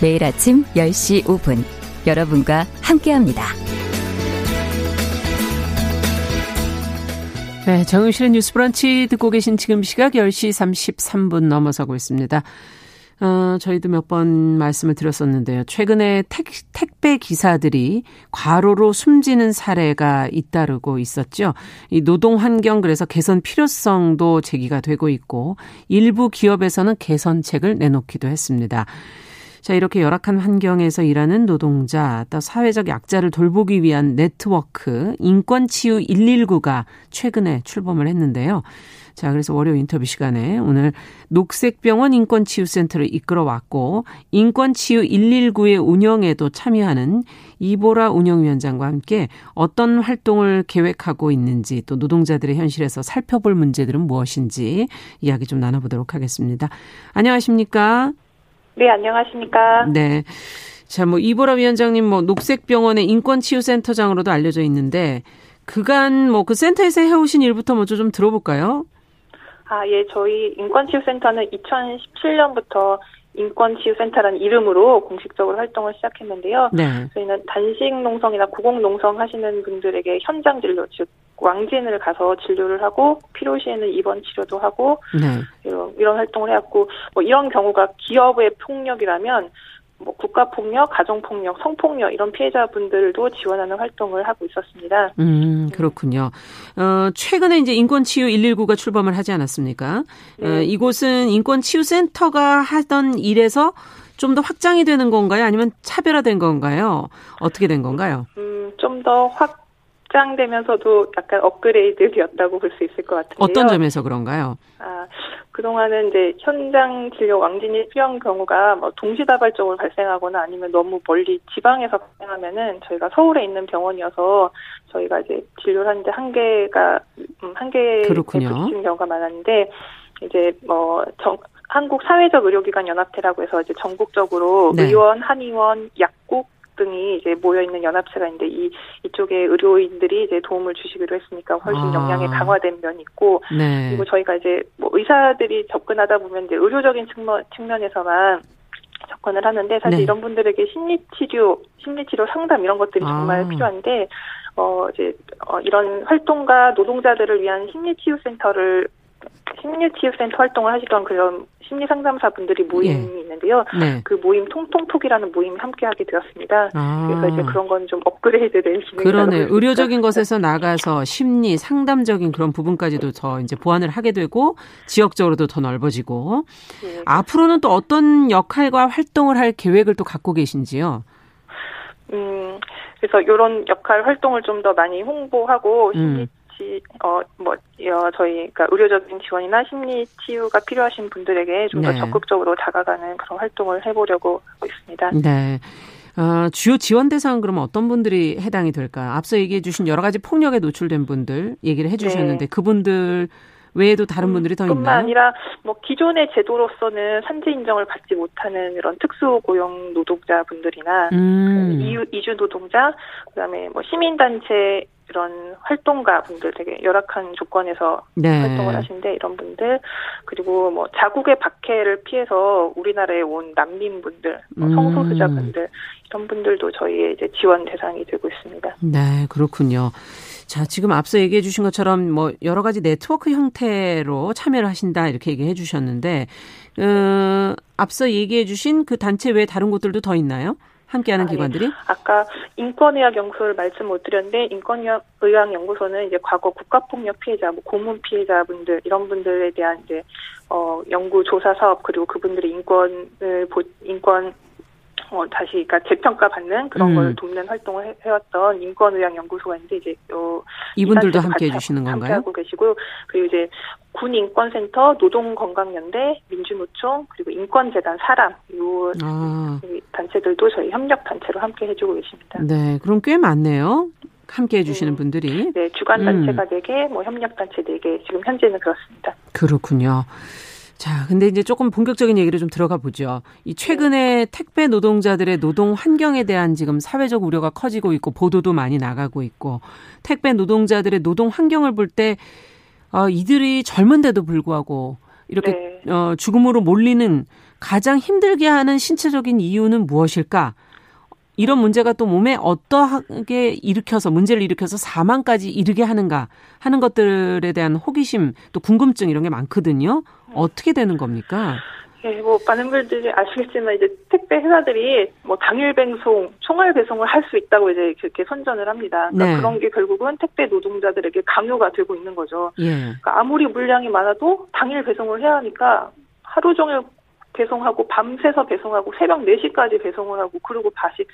매일 아침 10시 5분 여러분과 함께합니다. 네, 정용실의 뉴스 브런치 듣고 계신 지금 시각 10시 33분 넘어서고 있습니다. 저희도 몇 번 말씀을 드렸었는데요. 최근에 택배 기사들이 과로로 숨지는 사례가 잇따르고 있었죠. 이 노동 환경 그래서 개선 필요성도 제기가 되고 있고 일부 기업에서는 개선책을 내놓기도 했습니다. 자, 이렇게 열악한 환경에서 일하는 노동자, 또 사회적 약자를 돌보기 위한 네트워크 인권치유119가 최근에 출범을 했는데요. 자, 그래서 월요 인터뷰 시간에 오늘 녹색병원 인권치유센터를 이끌어왔고 인권치유119의 운영에도 참여하는 이보라 운영위원장과 함께 어떤 활동을 계획하고 있는지 또 노동자들의 현실에서 살펴볼 문제들은 무엇인지 이야기 좀 나눠보도록 하겠습니다. 안녕하십니까? 네, 안녕하십니까? 네. 자, 뭐 이보라 위원장님 뭐 녹색병원의 인권치유센터장으로도 알려져 있는데 그간 뭐 그 센터에서 해오신 일부터 먼저 좀 들어볼까요? 아, 예, 저희 인권치유센터는 2017년부터 인권치유센터라는 이름으로 공식적으로 활동을 시작했는데요. 네. 저희는 단식농성이나 고공농성 하시는 분들에게 현장진료, 즉 왕진을 가서 진료를 하고 필요시에는 입원 치료도 하고 네. 이런 활동을 해왔고 뭐 이런 경우가 기업의 폭력이라면 뭐 국가폭력, 가정폭력, 성폭력 이런 피해자분들도 지원하는 활동을 하고 있었습니다. 그렇군요. 최근에 이제 인권치유 119가 출범을 하지 않았습니까? 이곳은 인권치유센터가 하던 일에서 좀 더 확장이 되는 건가요? 아니면 차별화된 건가요? 어떻게 된 건가요? 좀 더 확장되면서도 약간 업그레이드 되었다고 볼 수 있을 것 같은데요. 어떤 점에서 그런가요? 아, 그동안은 이제 현장 진료 왕진이 필요한 경우가 뭐 동시다발적으로 발생하거나 아니면 너무 멀리 지방에서 발생하면은 저희가 서울에 있는 병원이어서 저희가 이제 진료를 하는데 한계에 부딪히는 경우가 많았는데 이제 뭐 한국 사회적 의료기관 연합회라고 해서 이제 전국적으로 네. 의원, 한의원, 약국 등이 이제 모여있는 연합체가 있는데 이쪽에 의료인들이 이제 도움을 주시기로 했으니까 훨씬 역량이 강화된 면이 있고 네. 그리고 저희가 이제 뭐 의사들이 접근하다 보면 이제 의료적인 측면에서만 접근을 하는데 사실 네. 이런 분들에게 심리치료 상담 이런 것들이 정말 필요한데 이런 활동과 노동자들을 위한 심리치유센터 활동을 하시던 그런 심리상담사분들이 모임이 예. 있는데요. 네. 그 모임 통통톡이라는 모임이 함께하게 되었습니다. 그래서 이제 그런 건 좀 업그레이드된 진행이 그러네요. 의료적인 것에서 나가서 심리 상담적인 그런 부분까지도 더 이제 보완을 하게 되고 지역적으로도 더 넓어지고 예. 앞으로는 또 어떤 역할과 활동을 할 계획을 또 갖고 계신지요? 그래서 이런 역할 활동을 좀 더 많이 홍보하고 저희가 의료적인 지원이나 심리 치유가 필요하신 분들에게 좀 더 네. 적극적으로 다가가는 그런 활동을 해보려고 하고 있습니다. 네. 주요 지원 대상은 그러면 어떤 분들이 해당이 될까요? 앞서 얘기해 주신 여러 가지 폭력에 노출된 분들 얘기를 해 주셨는데 네. 그분들 외에도 다른 분들이 더 있나요? 뿐만 아니라 뭐 기존의 제도로서는 산재 인정을 받지 못하는 이런 특수 고용 노동자분들이나 이주 노동자, 그다음에 뭐 시민단체 이런 활동가 분들 되게 열악한 조건에서 네. 활동을 하시는데 이런 분들 그리고 뭐 자국의 박해를 피해서 우리나라에 온 난민분들, 성소수자분들 이런 분들도 저희의 이제 지원 대상이 되고 있습니다. 네, 그렇군요. 자, 지금 앞서 얘기해 주신 것처럼 뭐 여러 가지 네트워크 형태로 참여를 하신다 이렇게 얘기해 주셨는데 앞서 얘기해 주신 그 단체 외에 다른 곳들도 더 있나요? 함께하는 기관들이? 네. 아까 인권의학 연구소를 말씀 못 드렸는데 인권의학 연구소는 이제 과거 국가폭력 피해자, 뭐 고문 피해자분들 이런 분들에 대한 이제 연구 조사 사업 그리고 그분들의 인권 다시 그러니까 재평가 받는 그런 걸 돕는 활동을 해왔던 인권의학 연구소가 있는데 이제 이분들도 함께해 주시는 건가요? 함께하고 계시고요. 그리고 이제 군인권센터, 노동건강연대, 민주노총, 그리고 인권재단 사람 이 단체들도 저희 협력단체로 함께 해주고 계십니다. 네, 그럼 꽤 많네요. 함께해 주시는 분들이. 네, 주간단체가 4개, 뭐 협력단체 4개, 지금 현재는 그렇습니다. 그렇군요. 자, 근데 이제 조금 본격적인 얘기를 좀 들어가 보죠. 이 최근에 택배 노동자들의 노동 환경에 대한 지금 사회적 우려가 커지고 있고 보도도 많이 나가고 있고 택배 노동자들의 노동 환경을 볼 때 이들이 젊은데도 불구하고 이렇게 네. 죽음으로 몰리는 가장 힘들게 하는 신체적인 이유는 무엇일까? 이런 문제가 또 몸에 어떠하게 문제를 일으켜서 사망까지 이르게 하는가 하는 것들에 대한 호기심 또 궁금증 이런 게 많거든요. 어떻게 되는 겁니까? 예, 뭐 많은 분들이 아시겠지만 이제 택배 회사들이 뭐 당일 배송, 총알 배송을 할 수 있다고 이제 그렇게 선전을 합니다. 그러니까 네. 그런 게 결국은 택배 노동자들에게 강요가 되고 있는 거죠. 예. 그러니까 아무리 물량이 많아도 당일 배송을 해야 하니까 하루 종일 배송하고 밤새서 배송하고 새벽 4시까지 배송을 하고 그리고 다시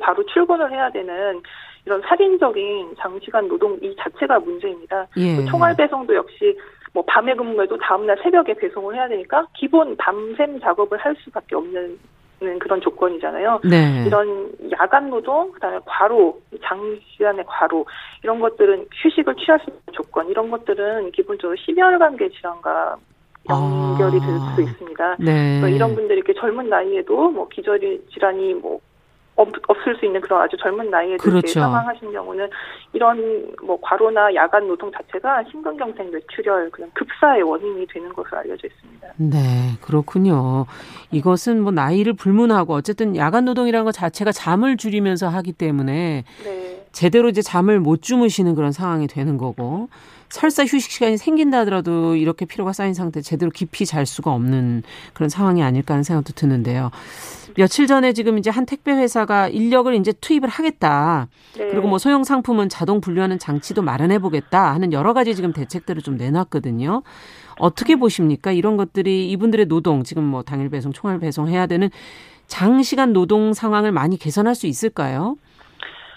바로 출근을 해야 되는 이런 살인적인 장시간 노동 이 자체가 문제입니다. 예. 총알 배송도 역시 뭐 밤에 근무해도 다음날 새벽에 배송을 해야 되니까 기본 밤샘 작업을 할 수밖에 없는 그런 조건이잖아요. 네. 이런 야간 노동, 그다음에 과로, 장시간의 과로 이런 것들은 휴식을 취할 수 있는 조건 이런 것들은 기본적으로 심혈관계 질환과 연결이 될 수 있습니다. 네. 이런 분들이 이렇게 젊은 나이에도 뭐 기저리 질환이 뭐 없을 수 있는 그런 아주 젊은 나이에도 그렇죠. 이렇게 사망하신 경우는 이런 뭐 과로나 야간 노동 자체가 심근경색, 뇌출혈, 그냥 급사의 원인이 되는 것으로 알려져 있습니다. 네, 그렇군요. 이것은 뭐 나이를 불문하고 어쨌든 야간 노동이라는 것 자체가 잠을 줄이면서 하기 때문에 네. 제대로 이제 잠을 못 주무시는 그런 상황이 되는 거고 설사 휴식 시간이 생긴다 하더라도 이렇게 피로가 쌓인 상태 제대로 깊이 잘 수가 없는 그런 상황이 아닐까 하는 생각도 드는데요. 며칠 전에 지금 이제 한 택배 회사가 인력을 이제 투입을 하겠다. 네. 그리고 뭐 소형 상품은 자동 분류하는 장치도 마련해 보겠다 하는 여러 가지 지금 대책들을 좀 내놨거든요. 어떻게 보십니까? 이런 것들이 이분들의 노동, 지금 뭐 당일 배송, 총알 배송 해야 되는 장시간 노동 상황을 많이 개선할 수 있을까요?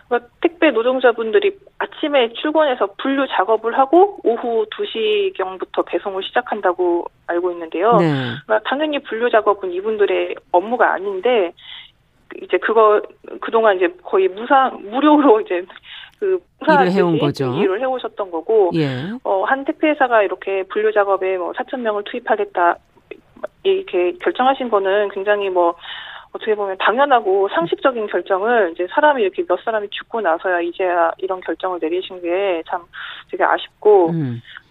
그러니까 택배 노동자분들이 아침에 출근해서 분류 작업을 하고 오후 2시경부터 배송을 시작한다고 알고 있는데요. 네. 그러니까 당연히 분류 작업은 이분들의 업무가 아닌데 이제 그동안 이제 거의 무료로 이제 일을 해온 거죠. 일을 해오셨던 거고 예. 한 택배 회사가 이렇게 분류 작업에 뭐 4,000명을 투입하겠다 이렇게 결정하신 거는 굉장히 뭐 어떻게 보면 당연하고 상식적인 결정을 이제 사람이 이렇게 몇 사람이 죽고 나서야 이제야 이런 결정을 내리신 게 참 되게 아쉽고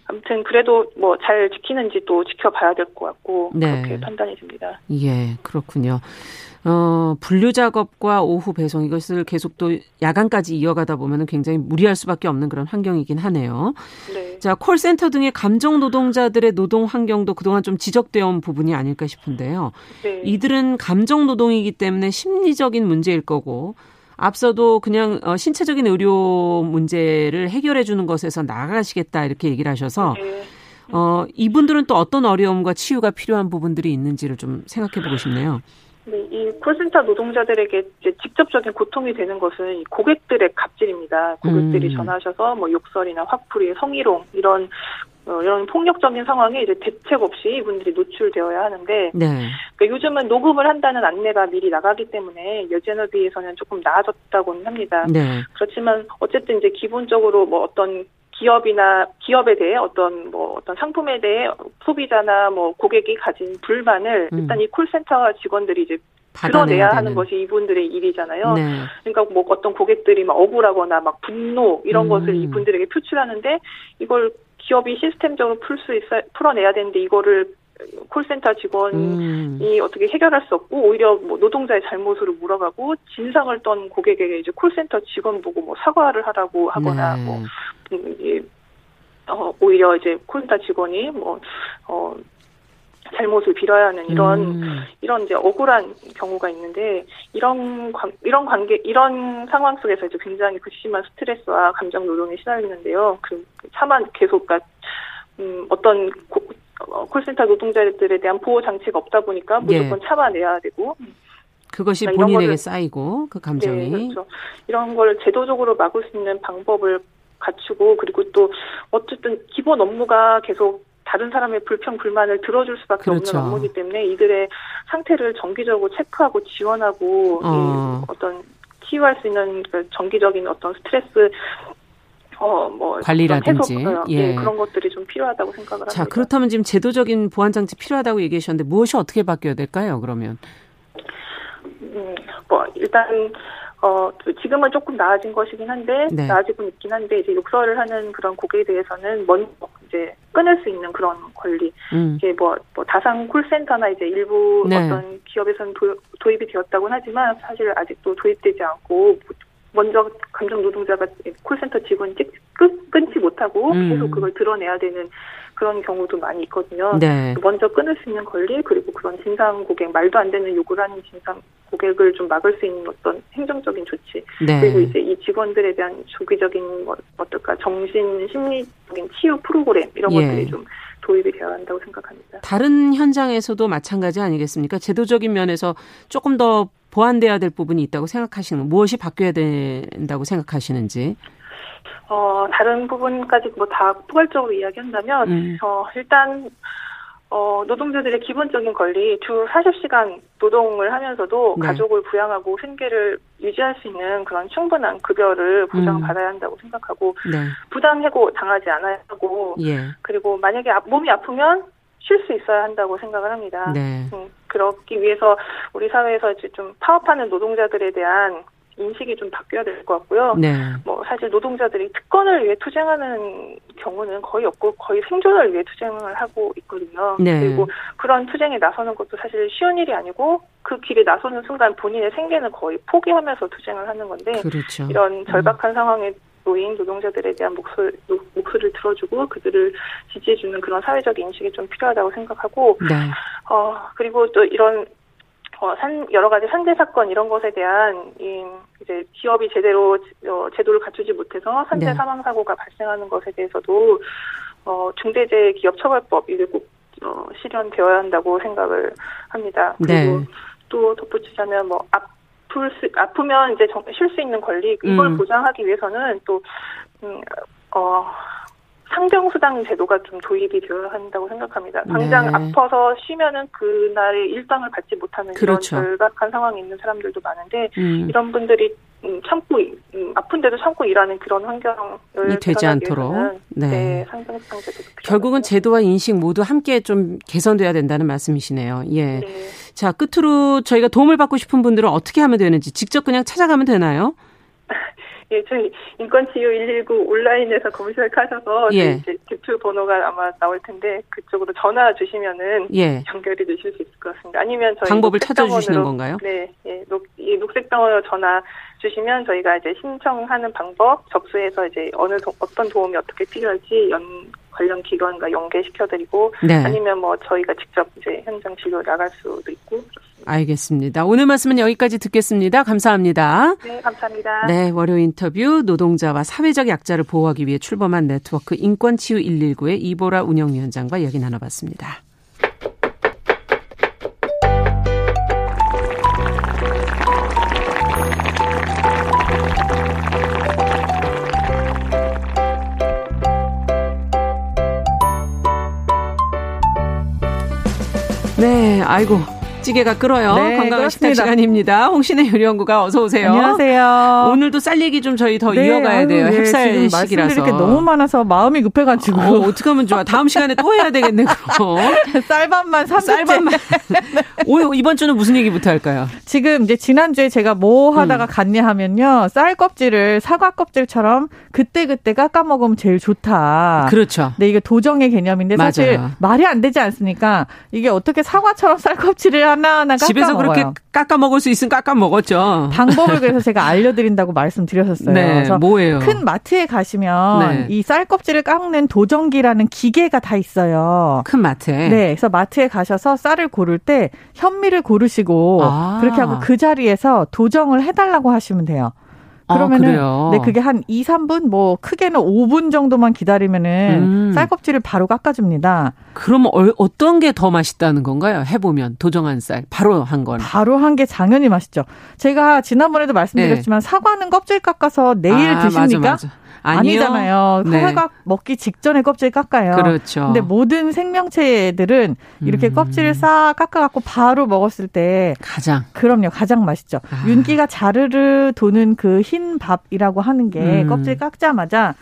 아무튼 그래도 뭐 잘 지키는지 또 지켜봐야 될 것 같고 네. 그렇게 판단이 됩니다. 예, 그렇군요. 분류 작업과 오후 배송 이것을 계속 또 야간까지 이어가다 보면은 굉장히 무리할 수밖에 없는 그런 환경이긴 하네요. 네. 자, 콜센터 등의 감정 노동자들의 노동 환경도 그동안 좀 지적되어 온 부분이 아닐까 싶은데요. 네. 이들은 감정 노동이기 때문에 심리적인 문제일 거고 앞서도 그냥 신체적인 의료 문제를 해결해 주는 것에서 나아가시겠다 이렇게 얘기를 하셔서 네. 이분들은 또 어떤 어려움과 치유가 필요한 부분들이 있는지를 좀 생각해 보고 싶네요. 네, 이 콜센터 노동자들에게 이제 직접적인 고통이 되는 것은 고객들의 갑질입니다. 고객들이 전화하셔서 뭐 욕설이나 화풀이, 성희롱 이런 폭력적인 상황에 이제 대책 없이 이분들이 노출되어야 하는데 네. 그러니까 요즘은 녹음을 한다는 안내가 미리 나가기 때문에 예전에 비해서는 조금 나아졌다고는 합니다. 네. 그렇지만 어쨌든 이제 기본적으로 뭐 어떤 기업에 대해 어떤 상품에 대해 소비자나 뭐 고객이 가진 불만을 일단 이 콜센터 직원들이 이제 드러내야 하는 것이 이분들의 일이잖아요. 네. 그러니까 뭐 어떤 고객들이 막 억울하거나 막 분노 이런 것을 이분들에게 표출하는데 이걸 기업이 시스템적으로 풀어내야 되는데 이거를 콜센터 직원이 어떻게 해결할 수 없고 오히려 뭐 노동자의 잘못으로 물어가고 진상을 떤 고객에게 이제 콜센터 직원 보고 뭐 사과를 하라고 하거나 네. 뭐 오히려 이제 콜센터 직원이 잘못을 빌어야 하는 이런 이제 억울한 경우가 있는데 이런 상황 속에서 이제 굉장히 극심한 스트레스와 감정 노동에 시달리는데요. 차마 계속 어떤 콜센터 노동자들에 대한 보호 장치가 없다 보니까 무조건 예. 참아내야 되고 그것이 그러니까 본인에게 쌓이고 그 감정이 네, 그렇죠. 이런 걸 제도적으로 막을 수 있는 방법을 갖추고 그리고 또 어쨌든 기본 업무가 계속 다른 사람의 불평, 불만을 들어줄 수밖에 그렇죠. 없는 업무이기 때문에 이들의 상태를 정기적으로 체크하고 지원하고 어떤 치유할 수 있는 정기적인 어떤 스트레스 관리라든지 해소, 예. 그런 것들이 좀 필요하다고 생각을 합니다. 자, 그렇다면 지금 제도적인 보완 장치 필요하다고 얘기하셨는데 무엇이 어떻게 바뀌어야 될까요? 그러면 일단 지금은 조금 나아진 것이긴 한데 네. 나아지고 있긴 한데 이제 욕설을 하는 그런 고객에 대해서는 먼저 이제 끊을 수 있는 그런 권리 이게 다산 콜센터나 이제 일부 네. 어떤 기업에서는 도입이 되었다고는 하지만 사실 아직도 도입되지 않고. 먼저 감정 노동자가 콜센터 직원이 끊지 못하고 계속 그걸 드러내야 되는 그런 경우도 많이 있거든요. 네. 먼저 끊을 수 있는 권리 그리고 그런 진상 고객 말도 안 되는 욕을 하는 진상 고객을 좀 막을 수 있는 어떤 행정적인 조치 네. 그리고 이제 이 직원들에 대한 정신심리적인 치유 프로그램 이런 예. 것들이 좀 도입이 되어야 한다고 생각합니다. 다른 현장에서도 마찬가지 아니겠습니까? 제도적인 면에서 조금 더 보완돼야 될 부분이 있다고 생각하시는, 무엇이 바뀌어야 된다고 생각하시는지. 다른 부분까지 뭐 다 포괄적으로 이야기한다면, 일단 노동자들의 기본적인 권리, 주 40시간 노동을 하면서도 네. 가족을 부양하고 생계를 유지할 수 있는 그런 충분한 급여를 보장받아야 한다고 생각하고, 네. 부담 해고 당하지 않아야 하고, 예. 그리고 만약에 몸이 아프면 쉴 수 있어야 한다고 생각을 합니다. 네. 그렇기 위해서 우리 사회에서 이제 좀 파업하는 노동자들에 대한 인식이 좀 바뀌어야 될 것 같고요. 네. 뭐 사실 노동자들이 특권을 위해 투쟁하는 경우는 거의 없고 거의 생존을 위해 투쟁을 하고 있거든요. 네. 그리고 그런 투쟁에 나서는 것도 사실 쉬운 일이 아니고 그 길에 나서는 순간 본인의 생계는 거의 포기하면서 투쟁을 하는 건데 그렇죠. 이런 절박한 상황에 노인 노동자들에 대한 목소리를 들어주고 그들을 지지해주는 그런 사회적 인식이 좀 필요하다고 생각하고 네. 그리고 또 이런 여러 가지 산재 사건 이런 것에 대한 이제 기업이 제대로 제도를 갖추지 못해서 산재 네. 사망 사고가 발생하는 것에 대해서도 중대재해기업처벌법 이게 꼭 실현되어야 한다고 생각을 합니다. 그리고 네. 또 덧붙이자면 뭐 아프면 이제 쉴 수 있는 권리 이걸 보장하기 위해서는 또 상병수당 제도가 좀 도입이 되어야 한다고 생각합니다. 당장 네. 아파서 쉬면은 그날의 일당을 받지 못하는 그렇죠. 이런 절박한 상황이 있는 사람들도 많은데 이런 분들이 참고 아픈데도 참고 일하는 그런 환경을 되지 않도록 네. 네, 상병수당 제도도 결국은 제도와 인식 모두 함께 좀 개선돼야 된다는 말씀이시네요. 예. 네. 자, 끝으로 저희가 도움을 받고 싶은 분들은 어떻게 하면 되는지 직접 그냥 찾아가면 되나요? 예, 저희 인권치유119 온라인에서 검색하셔서 예. 대출 번호가 아마 나올 텐데 그쪽으로 전화 주시면은 예. 연결이 되실 수 있을 것 같습니다. 아니면 저희 방법을 찾아주시는 건가요? 네, 예, 녹색병원으로 전화 주시면 저희가 이제 신청하는 방법, 접수해서 이제 어떤 도움이 어떻게 필요할지 관련 기관과 연계시켜드리고 네. 아니면 뭐 저희가 직접 이제 현장 진료 나갈 수도 있고. 알겠습니다. 오늘 말씀은 여기까지 듣겠습니다. 감사합니다. 네, 감사합니다. 네, 월요 인터뷰 노동자와 사회적 약자를 보호하기 위해 출범한 네트워크 인권치유119의 이보라 운영위원장과 이야기 나눠봤습니다. 네, 아이고. 찌개가 끓어요. 네, 건강한 식탁 시간입니다. 홍신혜 요리연구가 어서 오세요. 안녕하세요. 오늘도 쌀 얘기 좀 저희 더 네, 이어가야 돼요. 네, 햅쌀식이라서. 이렇게 너무 많아서 마음이 급해가지고. 어떻게 하면 좋아. 다음 시간에 또 해야 되겠네. 그럼. 쌀밥만. 오늘 이번 주는 무슨 얘기부터 할까요? 지금 이제 지난주에 제가 뭐 하다가 갔냐 하면요. 쌀 껍질을 사과 껍질처럼 그때그때 깎아 먹으면 제일 좋다. 그렇죠. 근데 이게 도정의 개념인데 맞아요. 사실 말이 안 되지 않습니까? 이게 어떻게 사과처럼 쌀 껍질을 하나하나 깎아 집에서 먹어요. 그렇게 깎아 먹을 수 있으면 깎아 먹었죠. 방법을 그래서 제가 알려드린다고 말씀드렸었어요. 네, 그래서 뭐예요? 큰 마트에 가시면 네. 이 쌀 껍질을 깎는 도정기라는 기계가 다 있어요. 큰 마트에? 네. 그래서 마트에 가셔서 쌀을 고를 때 현미를 고르시고 그렇게 하고 그 자리에서 도정을 해달라고 하시면 돼요. 그러면은, 네, 그게 한 2, 3분? 뭐, 크게는 5분 정도만 기다리면은, 쌀껍질을 바로 깎아줍니다. 그럼 어떤 게 더 맛있다는 건가요? 해보면, 도정한 쌀. 바로 한 건. 바로 한 게 당연히 맛있죠. 제가 지난번에도 말씀드렸지만, 네. 사과는 껍질 깎아서 내일 드십니까? 맞아. 아니요. 아니잖아요. 사과 네. 먹기 직전에 껍질 깎아요. 그렇죠. 근데 모든 생명체들은 이렇게 껍질을 싹 깎아갖고 바로 먹었을 때. 그럼요. 가장 맛있죠. 윤기가 자르르 도는 그 흰 밥이라고 하는 게 껍질 깎자마자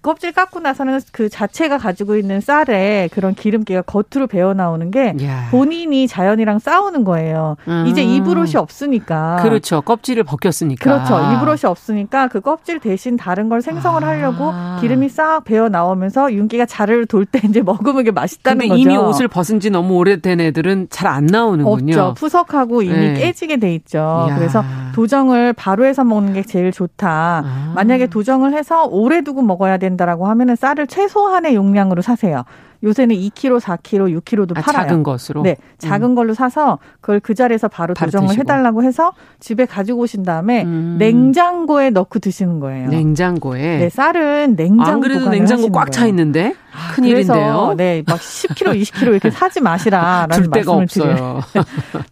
껍질 깎고 나서는 그 자체가 가지고 있는 쌀에 그런 기름기가 겉으로 배어나오는 게 본인이 자연이랑 싸우는 거예요. 이제 이브롯이 없으니까. 그렇죠. 껍질을 벗겼으니까. 그렇죠. 이브롯이 없으니까 그 껍질 대신 다른 걸 생성을 하려고 기름이 싹 배어나오면서 윤기가 자를 돌 때 이제 먹으면 이게 맛있다는 거죠. 근데 이미 옷을 벗은 지 너무 오래된 애들은 잘 안 나오는군요. 없죠. 푸석하고 이미 네. 깨지게 돼 있죠. 그래서 도정을 바로 해서 먹는 게 제일 좋다. 만약에 도정을 해서 오래 두고 먹어야 된다라고 하면은 쌀을 최소한의 용량으로 사세요. 요새는 2kg, 4kg, 6kg도 팔아요. 작은 것으로? 네. 작은 걸로 사서 그걸 그 자리에서 바로 조정을 드시고. 해달라고 해서 집에 가지고 오신 다음에 냉장고에 넣고 드시는 거예요. 냉장고에? 네. 쌀은 냉장고 안 그래도 냉장고 꽉 차 있는데? 아, 큰일인데요. 네. 막 10kg, 20kg 이렇게 사지 마시라라는 줄 데가 말씀을 없어요.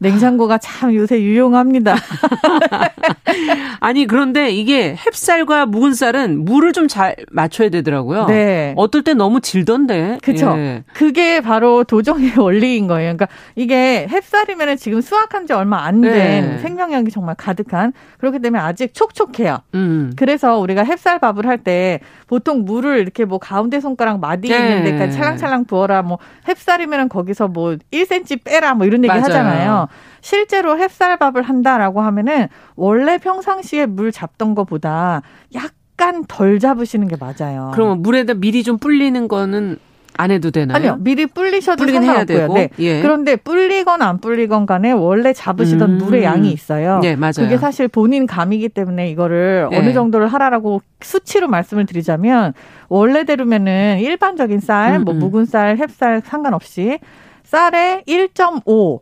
냉장고가 참 요새 유용합니다. 아니 그런데 이게 햅쌀과 묵은 쌀은 물을 좀 잘 맞춰야 되더라고요. 네. 어떨 때 너무 질던데. 그렇죠. 예. 그게 바로 도정의 원리인 거예요. 그러니까 이게 햅쌀이면 지금 수확한 지 얼마 안 된 예. 생명력이 정말 가득한 그렇기 때문에 아직 촉촉해요. 그래서 우리가 햅쌀밥을 할 때 보통 물을 이렇게 뭐 가운데 손가락 마디 있는 데까지 찰랑찰랑 부어라. 뭐 햅쌀이면 거기서 뭐 1cm 빼라 뭐 이런 얘기 맞아요. 하잖아요. 실제로 햅쌀밥을 한다라고 하면은 원래 평상시에 물 잡던 것보다 약간 덜 잡으시는 게 맞아요. 그러면 물에다 미리 좀 불리는 거는 안 해도 되나요? 아니요. 미리 불리셔도 상관없고요. 네. 예. 그런데 불리건 안 불리건 간에 원래 잡으시던 물의 양이 있어요. 네, 맞아요. 그게 사실 본인 감이기 때문에 이거를 예. 어느 정도를 하라라고 수치로 말씀을 드리자면 원래대로면은 일반적인 쌀, 뭐 묵은 쌀, 햅쌀 상관없이 쌀에 1.5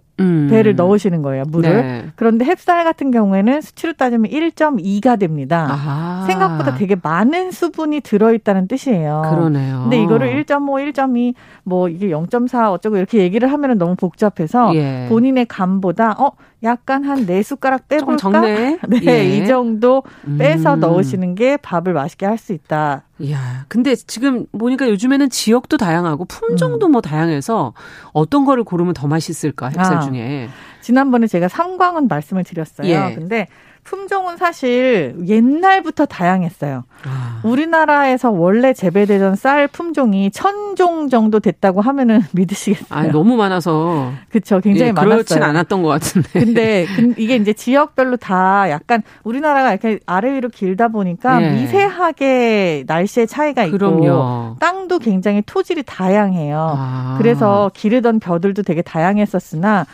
배를 넣으시는 거예요, 물을. 네. 그런데 햅쌀 같은 경우에는 수치로 따지면 1.2가 됩니다. 아하. 생각보다 되게 많은 수분이 들어있다는 뜻이에요. 그러네요. 근데 이거를 1.5, 1.2, 뭐 이게 0.4 어쩌고 이렇게 얘기를 하면 너무 복잡해서 예. 본인의 감보다 약간 한 4숟가락 빼볼까? 좀 적네. 네, 예. 이 정도 빼서 넣으시는 게 밥을 맛있게 할 수 있다. 이야, 근데 지금 보니까 요즘에는 지역도 다양하고 품종도 뭐 다양해서 어떤 거를 고르면 더 맛있을까 햅쌀 중에. 지난번에 제가 삼광은 말씀을 드렸어요. 예. 근데 품종은 사실 옛날부터 다양했어요. 아. 우리나라에서 원래 재배되던 쌀 품종이 1000종 정도 됐다고 하면은 믿으시겠어요? 아, 너무 많아서. 그렇죠. 굉장히 예, 많았어요. 그렇진 않았던 것 같은데. 근데 이게 이제 지역별로 다 약간 우리나라가 이렇게 아래 위로 길다 보니까 예. 미세하게 날씨의 차이가 있고 그럼요. 땅도 굉장히 토질이 다양해요. 아. 그래서 기르던 벼들도 되게 다양했었으나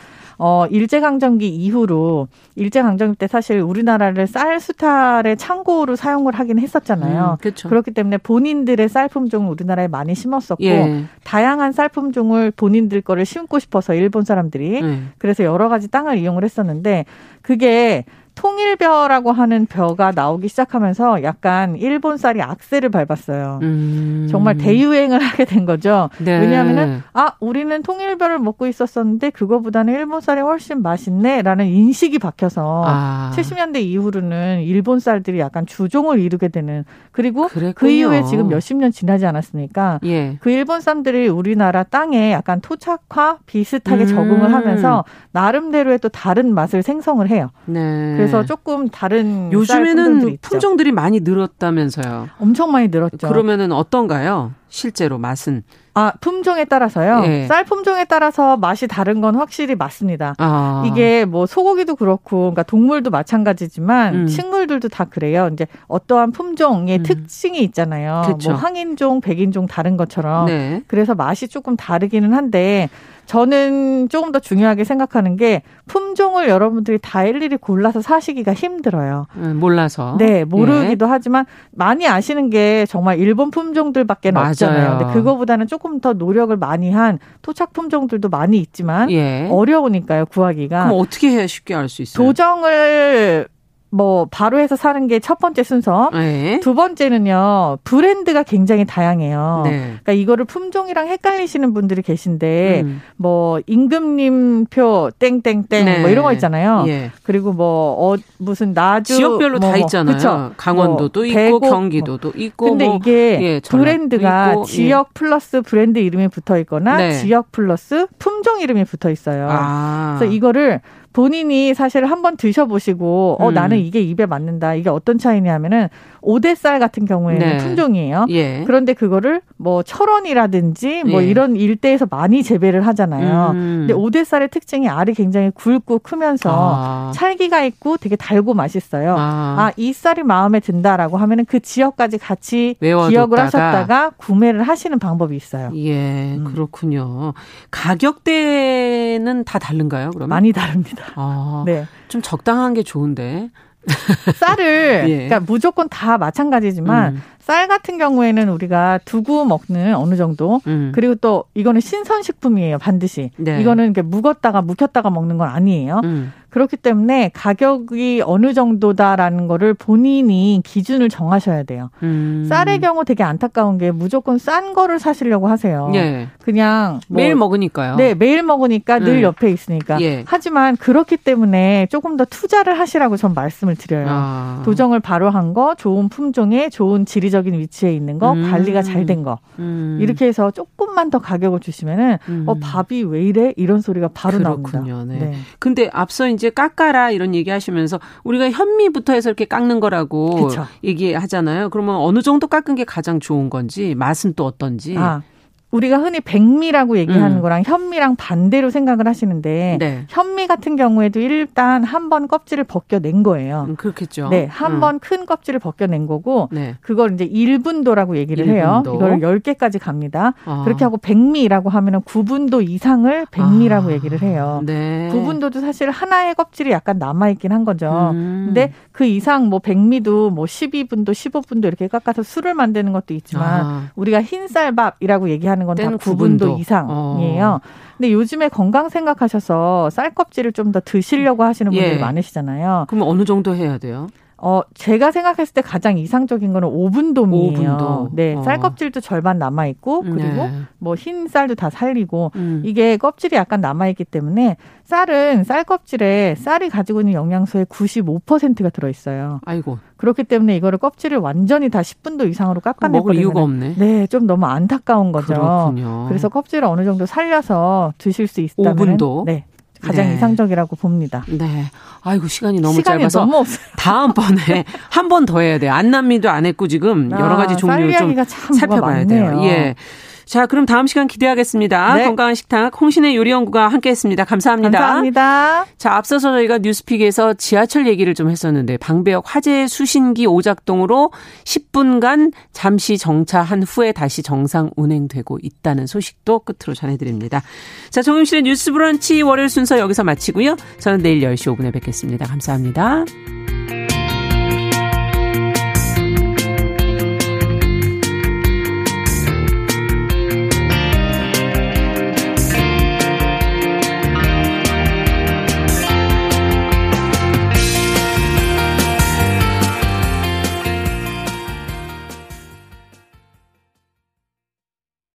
일제강점기 이후로 일제강점기 때 사실 우리나라를 쌀 수탈의 창고로 사용을 하긴 했었잖아요. 그렇죠. 그렇기 때문에 본인들의 쌀 품종을 우리나라에 많이 심었었고 예. 다양한 쌀 품종을 본인들 거를 심고 싶어서 일본 사람들이 그래서 여러 가지 땅을 이용을 했었는데 그게 통일벼라고 하는 벼가 나오기 시작하면서 약간 일본 쌀이 악세를 밟았어요. 정말 대유행을 하게 된 거죠. 네. 왜냐하면은 우리는 통일벼를 먹고 있었는데 그거보다는 일본 쌀이 훨씬 맛있네라는 인식이 박혀서 70년대 이후로는 일본 쌀들이 약간 주종을 이루게 되는 그리고 그랬군요. 그 이후에 지금 몇십 년 지나지 않았습니까? 예. 그 일본 쌀들이 우리나라 땅에 약간 토착화 비슷하게 적응을 하면서 나름대로의 또 다른 맛을 생성을 해요. 네. 그래서 조금 다른 요즘에는 품종들이 많이 늘었다면서요. 엄청 많이 늘었죠. 그러면은 어떤가요? 실제로 맛은? 품종에 따라서요. 예. 쌀 품종에 따라서 맛이 다른 건 확실히 맞습니다. 이게 뭐 소고기도 그렇고, 그러니까 동물도 마찬가지지만 식물들도 다 그래요. 이제 어떠한 품종의 특징이 있잖아요. 그쵸. 뭐 항인종, 백인종 다른 것처럼. 네. 그래서 맛이 조금 다르기는 한데 저는 조금 더 중요하게 생각하는 게 품종을 여러분들이 다 일일이 골라서 사시기가 힘들어요. 몰라서. 네. 모르기도 예. 하지만 많이 아시는 게 정말 일본 품종들밖에 없잖아요. 근데 그거보다는 조금 더 노력을 많이 한 토착 품종들도 많이 있지만 예. 어려우니까요. 구하기가. 그럼 어떻게 해야 쉽게 알 수 있어요? 도정을 바로 해서 사는 게 첫 번째 순서. 네. 두 번째는요, 브랜드가 굉장히 다양해요. 네. 그러니까 이거를 품종이랑 헷갈리시는 분들이 계신데, 임금님표, 땡땡땡, 네. 뭐 이런 거 있잖아요. 예. 그리고 무슨 나주. 지역별로 다 있잖아요. 그쵸? 강원도도 있고, 대구, 경기도도 있고. 근데 이게 브랜드가 있고, 지역 플러스 브랜드 이름이 붙어 있거나, 네. 지역 플러스 품종 이름이 붙어 있어요. 그래서 이거를 본인이 사실 한번 드셔보시고 나는 이게 입에 맞는다. 이게 어떤 차이냐면은 오대쌀 같은 경우에는 네. 품종이에요. 예. 그런데 그거를 철원이라든지 예. 이런 일대에서 많이 재배를 하잖아요. 근데 오대쌀의 특징이 알이 굉장히 굵고 크면서 찰기가 있고 되게 달고 맛있어요. 이 쌀이 마음에 든다라고 하면은 그 지역까지 같이 기억을 하셨다가 구매를 하시는 방법이 있어요. 예, 그렇군요. 가격대는 다 다른가요? 그러면 많이 다릅니다. 네. 좀 적당한 게 좋은데 쌀을 예. 그러니까 무조건 다 마찬가지지만 쌀 같은 경우에는 우리가 두고 먹는 어느 정도 그리고 또 이거는 신선식품이에요. 반드시. 네. 이거는 묵었다가 묵혔다가 먹는 건 아니에요. 그렇기 때문에 가격이 어느 정도다라는 거를 본인이 기준을 정하셔야 돼요. 쌀의 경우 되게 안타까운 게 무조건 싼 거를 사시려고 하세요. 예. 그냥 매일 먹으니까요. 네. 매일 먹으니까 늘 옆에 있으니까. 예. 하지만 그렇기 때문에 조금 더 투자를 하시라고 전 말씀을 드려요. 아. 도정을 바로 한 거, 좋은 품종에 좋은 지리적인 위치에 있는 거, 관리가 잘 된 거. 이렇게 해서 조금만 더 가격을 주시면은 밥이 왜 이래? 이런 소리가 바로 나옵니다. 그렇군요. 네. 네. 근데 앞서 이제 깎아라 이런 얘기하시면서 우리가 현미부터 해서 이렇게 깎는 거라고 그쵸. 얘기하잖아요. 그러면 어느 정도 깎은 게 가장 좋은 건지 맛은 또 어떤지. 아. 우리가 흔히 백미라고 얘기하는 거랑 현미랑 반대로 생각을 하시는데 네. 현미 같은 경우에도 일단 한 번 껍질을 벗겨낸 거예요. 그렇겠죠. 네, 한 번 큰 껍질을 벗겨낸 거고 네. 그걸 이제 1분도라고 얘기를 1분도. 해요. 이걸 10개까지 갑니다. 아. 그렇게 하고 백미라고 하면은 9분도 이상을 백미라고 아. 얘기를 해요. 네. 9분도도 사실 하나의 껍질이 약간 남아 있긴 한 거죠. 근데 그 이상 뭐 백미도 뭐 12분도 15분도 이렇게 깎아서 술을 만드는 것도 있지만 아. 우리가 흰쌀밥이라고 얘기하는 건 다 9분도 이상이에요. 근데 요즘에 건강 생각하셔서 쌀껍질을 좀 더 드시려고 하시는 분들이 예. 많으시잖아요. 그럼 어느 정도 해야 돼요? 제가 생각했을 때 가장 이상적인 거는 5분도미예요. 5분도. 네, 쌀껍질도 절반 남아 있고 그리고 네. 뭐 흰 쌀도 다 살리고 이게 껍질이 약간 남아 있기 때문에 쌀은 쌀껍질에 쌀이 가지고 있는 영양소의 95%가 들어 있어요. 아이고. 그렇기 때문에 이거를 껍질을 완전히 다 10분도 이상으로 깎아내버리면 먹을 이유가 없네. 네, 좀 너무 안타까운 거죠. 그렇군요. 그래서 껍질을 어느 정도 살려서 드실 수 있다면 5분도. 네. 가장 네. 이상적이라고 봅니다. 네. 아이고, 시간이 짧아서. 너무 없어요. 다음번에 한 번 더 해야 돼요. 안남미도 안 했고 지금 여러 가지 종류를 좀 살펴봐야 돼요. 예. 자, 그럼 다음 시간 기대하겠습니다. 네. 건강한 식탁 홍신혜 요리연구가 함께했습니다. 감사합니다. 감사합니다. 자, 앞서서 저희가 뉴스픽에서 지하철 얘기를 좀 했었는데 방배역 화재 수신기 오작동으로 10분간 잠시 정차한 후에 다시 정상 운행되고 있다는 소식도 끝으로 전해드립니다. 자, 정용실의 뉴스브런치 월요일 순서 여기서 마치고요. 저는 내일 10시 5분에 뵙겠습니다. 감사합니다.